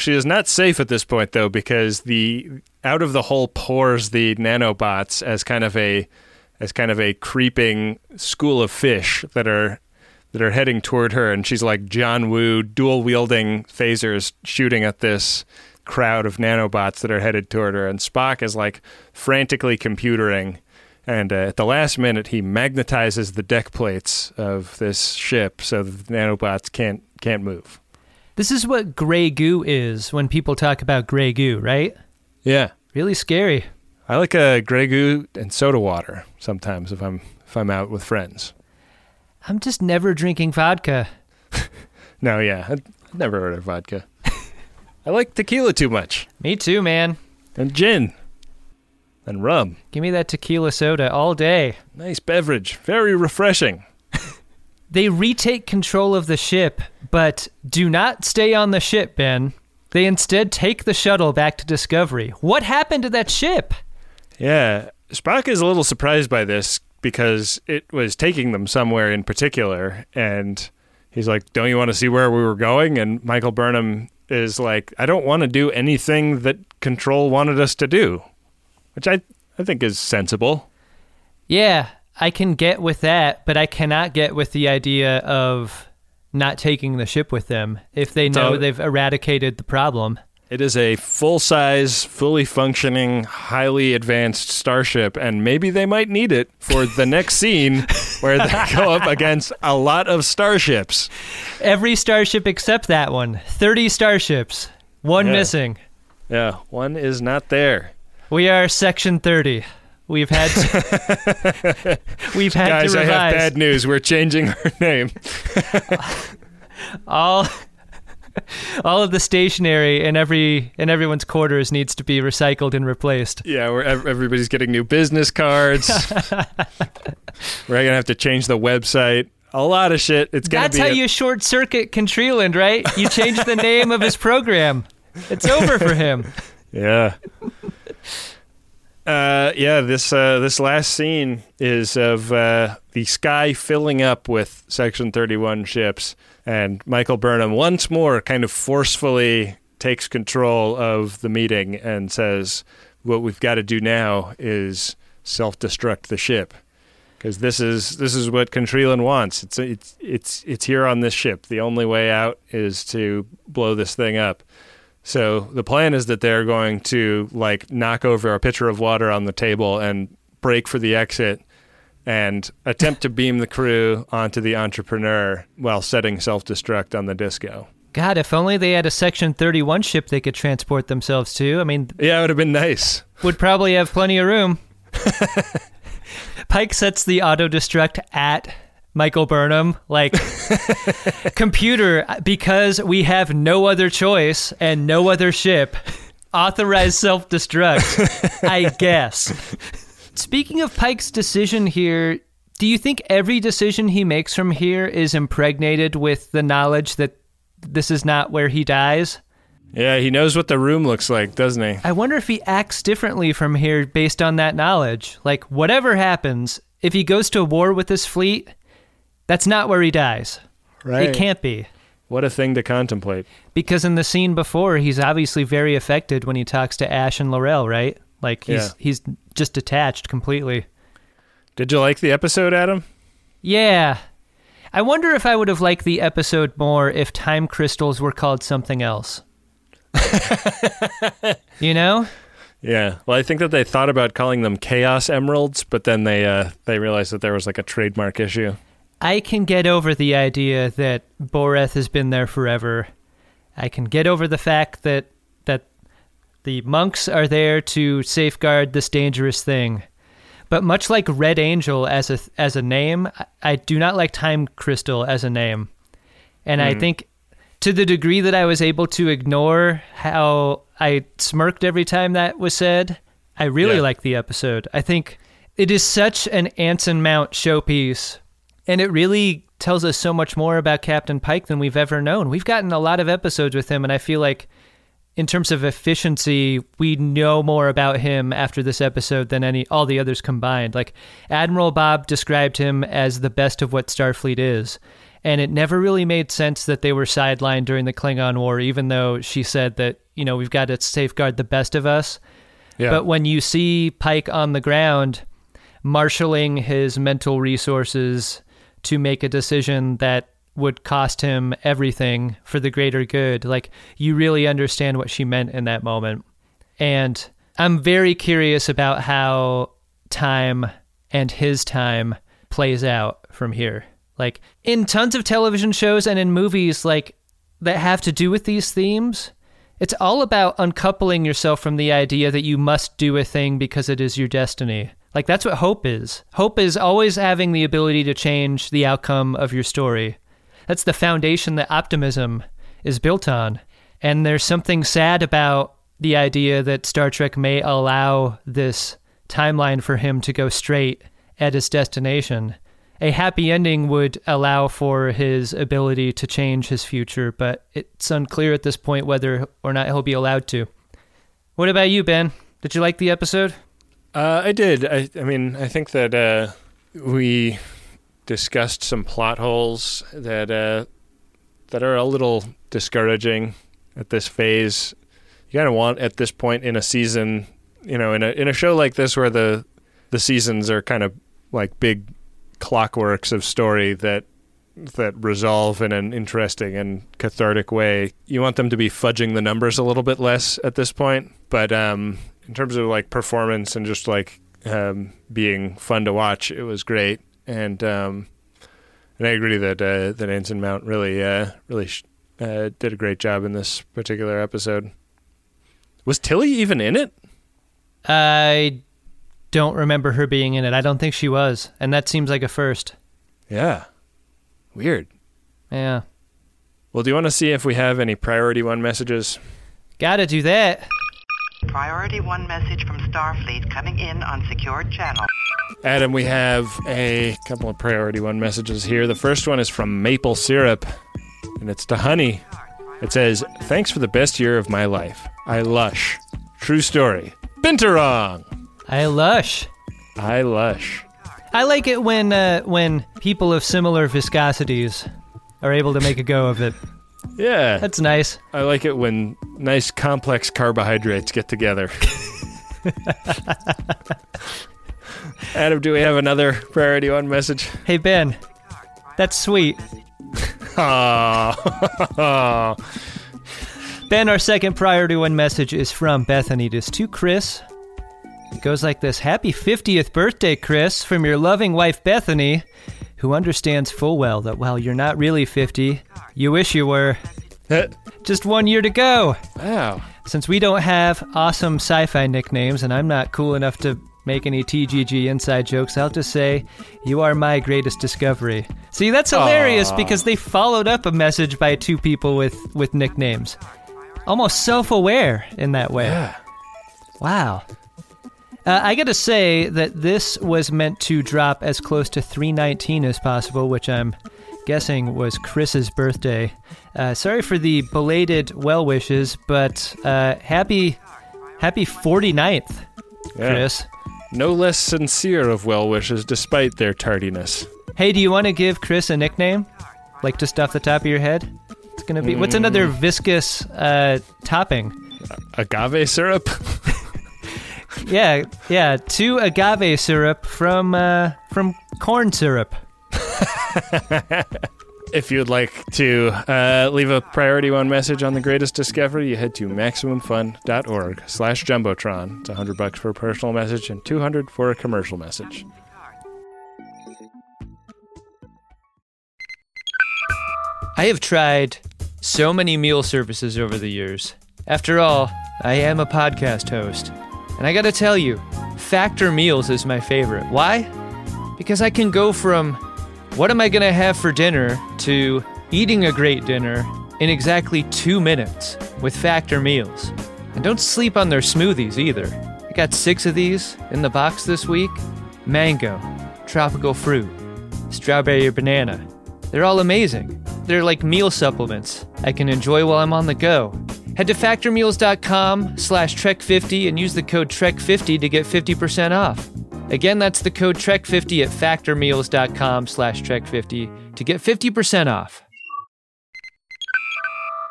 She is not safe at this point, though, because out of the hole pours the nanobots as kind of a creeping school of fish that are heading toward her, and she's like John Woo, dual-wielding phasers shooting at this crowd of nanobots that are headed toward her, and Spock is like frantically computering, and at the last minute he magnetizes the deck plates of this ship so that the nanobots can't move. This is what gray goo is when people talk about gray goo, right? Yeah. Really scary. I like gray goo and soda water sometimes if I'm out with friends. I'm just never drinking vodka. No, yeah. I've never ordered vodka. I like tequila too much. Me too, man. And gin. And rum. Give me that tequila soda all day. Nice beverage. Very refreshing. They retake control of the ship, but do not stay on the ship, Ben. They instead take the shuttle back to Discovery. What happened to that ship? Yeah. Spock is a little surprised by this because it was taking them somewhere in particular. And he's like, don't you want to see where we were going? And Michael Burnham is like, I don't want to do anything that Control wanted us to do, which I think is sensible. Yeah. I can get with that, but I cannot get with the idea of not taking the ship with them if they know they've eradicated the problem. It is a full-size, fully functioning, highly advanced starship, and maybe they might need it for the next scene where they go up against a lot of starships. Every starship except that one. 30 starships. One missing. Yeah, one is not there. We are Section 30. We've had to, guys, to revise. I have bad news. We're changing her name. all of the stationery in everyone's quarters needs to be recycled and replaced. Yeah, everybody's getting new business cards. We're going to have to change the website. A lot of shit. It's going to be. That's how you short circuit Contreland, right? You change the name of his program. It's over for him. Yeah. This last scene is of the sky filling up with Section 31 ships, and Michael Burnham once more kind of forcefully takes control of the meeting and says, what we've got to do now is self-destruct the ship, because this is what Contreland wants. It's here on this ship. The only way out is to blow this thing up. So the plan is that they're going to, like, knock over a pitcher of water on the table and break for the exit and attempt to beam the crew onto the Entrepreneur while setting self-destruct on the Disco. God, if only they had a Section 31 ship they could transport themselves to. I mean... yeah, it would have been nice. Would probably have plenty of room. Pike sets the auto-destruct at... Michael Burnham, like, computer, because we have no other choice and no other ship, authorize self-destruct, I guess. Speaking of Pike's decision here, do you think every decision he makes from here is impregnated with the knowledge that this is not where he dies? Yeah, he knows what the room looks like, doesn't he? I wonder if he acts differently from here based on that knowledge. Like, whatever happens, if he goes to war with his fleet... that's not where he dies. Right. It can't be. What a thing to contemplate. Because in the scene before, he's obviously very affected when he talks to Ash and L'Rell, right? Like, he's just detached completely. Did you like the episode, Adam? Yeah. I wonder if I would have liked the episode more if time crystals were called something else. You know? Yeah. Well, I think that they thought about calling them Chaos Emeralds, but then they realized that there was, like, a trademark issue. I can get over the idea that Boreth has been there forever. I can get over the fact that the monks are there to safeguard this dangerous thing. But much like Red Angel as a name, I do not like Time Crystal as a name. And I think to the degree that I was able to ignore how I smirked every time that was said, I really like the episode. I think it is such an Anson Mount showpiece. And it really tells us so much more about Captain Pike than we've ever known. We've gotten a lot of episodes with him, and I feel like in terms of efficiency, we know more about him after this episode than all the others combined. Like, Admiral Bob described him as the best of what Starfleet is, and it never really made sense that they were sidelined during the Klingon War, even though she said that, you know, we've got to safeguard the best of us. Yeah. But when you see Pike on the ground marshaling his mental resources to make a decision that would cost him everything for the greater good, like, you really understand what she meant in that moment. And I'm very curious about how time and his time plays out from here. Like, in tons of television shows and in movies, like, that have to do with these themes, it's all about uncoupling yourself from the idea that you must do a thing because it is your destiny. Like, that's what hope is. Hope is always having the ability to change the outcome of your story. That's the foundation that optimism is built on. And there's something sad about the idea that Star Trek may allow this timeline for him to go straight at his destination. A happy ending would allow for his ability to change his future, but it's unclear at this point whether or not he'll be allowed to. What about you, Ben? Did you like the episode? I did. I mean, I think that we discussed some plot holes that are a little discouraging at this phase. You kind of want, at this point in a season, you know, in a show like this where the seasons are kind of like big clockworks of story that resolve in an interesting and cathartic way. You want them to be fudging the numbers a little bit less at this point, but in terms of like performance and just like being fun to watch, it was great. And I agree that Anson Mount really did a great job in this particular episode. Was Tilly even in it? I don't remember her being in it. I don't think she was, and that seems like a first. Yeah. Weird. Yeah. Well, do you want to see if we have any Priority 1 messages? Gotta do that. Priority 1 message from Starfleet coming in on secured channel. Adam, we have a couple of Priority 1 messages here. The first one is from Maple Syrup, and it's to Honey. It says, "Thanks for the best year of my life. I lush. True story. Binturong! I lush. I lush. I like it when people of similar viscosities are able to make a go of it." Yeah. That's nice. I like it when nice complex carbohydrates get together. Adam, do we have another Priority 1 message? Hey, Ben. That's sweet. Aww. Ben, our second Priority 1 message is from Bethany. It is to Chris. It goes like this. Happy 50th birthday, Chris, from your loving wife, Bethany, who understands full well that while you're not really 50, you wish you were. Just 1 year to go. Wow. Since we don't have awesome sci-fi nicknames and I'm not cool enough to make any TGG inside jokes, I'll just say, you are my greatest discovery. See, that's hilarious. Aww. Because they followed up a message by two people with nicknames. Almost self-aware in that way. Yeah. Wow. I gotta say that this was meant to drop as close to 319 as possible, which I'm guessing was Chris's birthday. Sorry for the belated well wishes, but happy 49th, Chris. Yeah. No less sincere of well wishes, despite their tardiness. Hey, do you want to give Chris a nickname, like just off the top of your head? It's gonna be what's another viscous topping? Agave syrup. Yeah, to agave syrup from corn syrup. If you'd like to leave a Priority 1 message on The Greatest Discovery, you head to MaximumFun.org/Jumbotron. It's $100 for a personal message and $200 for a commercial message. I have tried so many meal services over the years. After all, I am a podcast host. And I gotta tell you, Factor Meals is my favorite. Why? Because I can go from what am I gonna have for dinner to eating a great dinner in exactly 2 minutes with Factor Meals. And don't sleep on their smoothies either. I got 6 of these in the box this week. Mango, tropical fruit, strawberry or banana. They're all amazing. They're like meal supplements I can enjoy while I'm on the go. Head to factormeals.com/Trek50 and use the code Trek50 to get 50% off. Again, that's the code Trek50 at factormeals.com/Trek50 to get 50% off.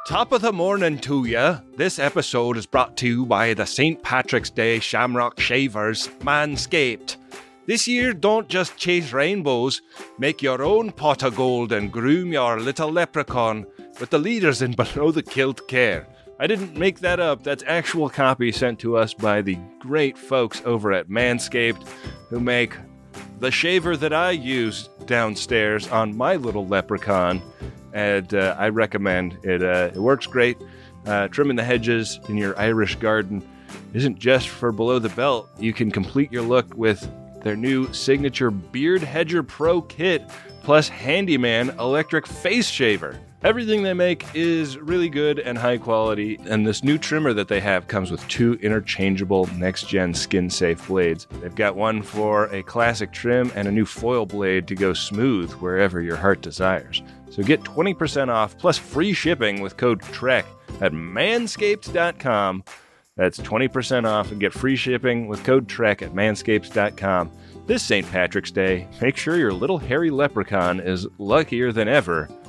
Top of the morning to ya. This episode is brought to you by the St. Patrick's Day Shamrock Shavers, Manscaped. This year, don't just chase rainbows. Make your own pot of gold and groom your little leprechaun with the leaders in below-the-kilt care. I didn't make that up. That's actual copy sent to us by the great folks over at Manscaped, who make the shaver that I use downstairs on my little leprechaun. And I recommend it. It works great. Trimming the hedges in your Irish garden isn't just for below the belt. You can complete your look with their new signature Beard Hedger Pro Kit, plus Handyman Electric Face Shaver. Everything they make is really good and high quality, and this new trimmer that they have comes with two interchangeable next-gen skin-safe blades. They've got one for a classic trim and a new foil blade to go smooth wherever your heart desires. So get 20% off plus free shipping with code TREK at manscaped.com. That's 20% off and get free shipping with code TREK at manscaped.com. This St. Patrick's Day, make sure your little hairy leprechaun is luckier than ever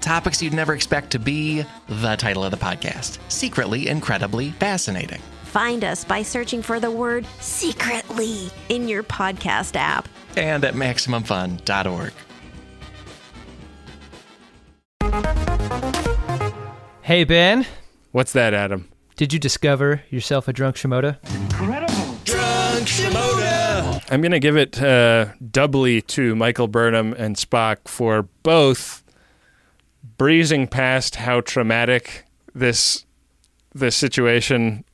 Topics you'd never expect to be the title of the podcast, Secretly Incredibly Fascinating. Find us by searching for the word secretly in your podcast app. And at MaximumFun.org. Hey, Ben. What's that, Adam? Did you discover yourself a drunk Shimoda? Incredible. Drunk Shimoda! I'm going to give it doubly to Michael Burnham and Spock for both breezing past how traumatic this situation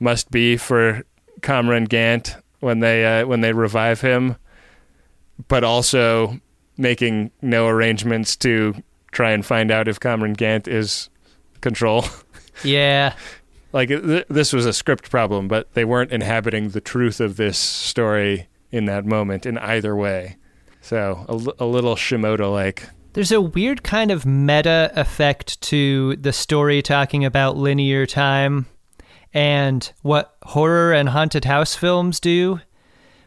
must be for Comrade Gant when they revive him, but also making no arrangements to try and find out if Comrade Gant is Control. Yeah. Like, this was a script problem, but they weren't inhabiting the truth of this story in that moment in either way. So a little Shimoda-like. There's a weird kind of meta effect to the story talking about linear time and what horror and haunted house films do,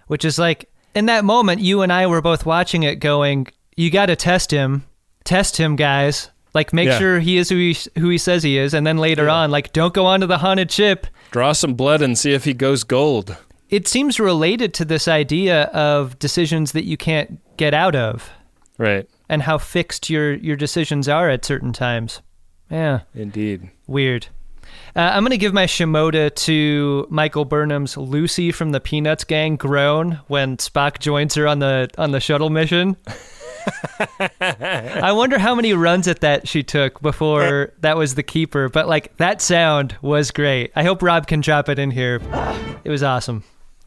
which is like, in that moment, you and I were both watching it going, you got to test him, guys. Like, make sure he is who he says he is. And then later on, like, don't go onto the haunted ship. Draw some blood and see if he goes gold. It seems related to this idea of decisions that you can't get out of. Right. And how fixed your decisions are at certain times. Yeah. Indeed. Weird. I'm going to give my Shimoda to Michael Burnham's Lucy from the Peanuts gang groan when Spock joins her on the shuttle mission. I wonder how many runs at that she took before that was the keeper. But, like, that sound was great. I hope Rob can drop it in here. It was awesome.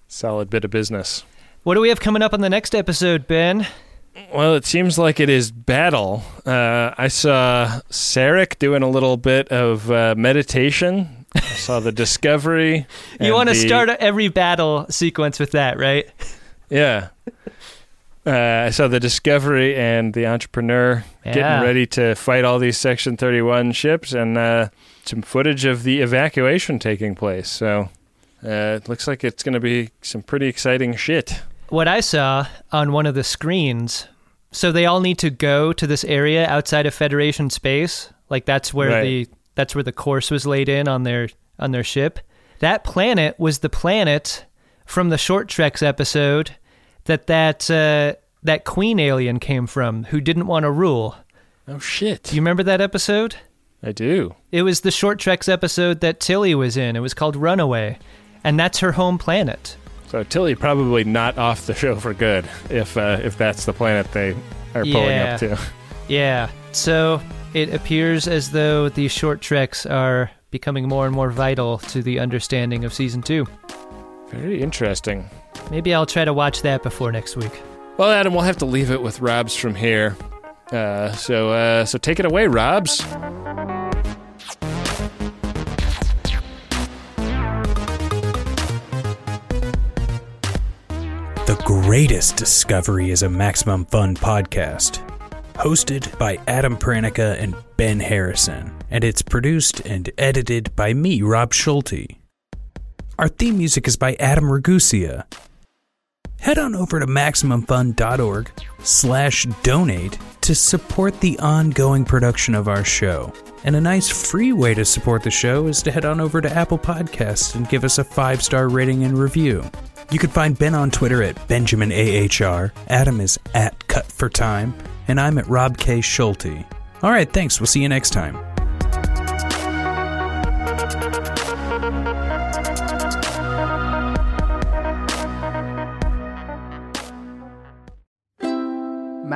Solid bit of business. What do we have coming up on the next episode, Ben? Well, it seems like it is battle. I saw Sarek doing a little bit of meditation. I saw the Discovery. You want to start every battle sequence with that, right? Yeah. So the Discovery and the Entrepreneur getting ready to fight all these Section 31 ships, and some footage of the evacuation taking place. So it looks like it's going to be some pretty exciting shit. What I saw on one of the screens, so they all need to go to this area outside of Federation space. Like that's where that's where the course was laid in on their ship. That planet was the planet from the Short Treks episode that queen alien came from, who didn't want to rule. Oh, shit. Do you remember that episode? I do. It was the Short Treks episode that Tilly was in. It was called Runaway, and that's her home planet. So Tilly probably not off the show for good if that's the planet they are pulling up to. Yeah. So it appears as though the Short Treks are becoming more and more vital to the understanding of Season 2. Very interesting. Maybe I'll try to watch that before next week. Well, Adam, we'll have to leave it with Robs from here. So take it away, Robs. The Greatest Discovery is a Maximum Fun podcast, hosted by Adam Pranica and Ben Harrison, and it's produced and edited by me, Rob Schulte. Our theme music is by Adam Ragusia. Head on over to MaximumFun.org/donate to support the ongoing production of our show. And a nice free way to support the show is to head on over to Apple Podcasts and give us a 5-star rating and review. You can find Ben on Twitter at BenjaminAHR, Adam is at CutForTime, and I'm at Rob K. Schulte. All right, thanks. We'll see you next time.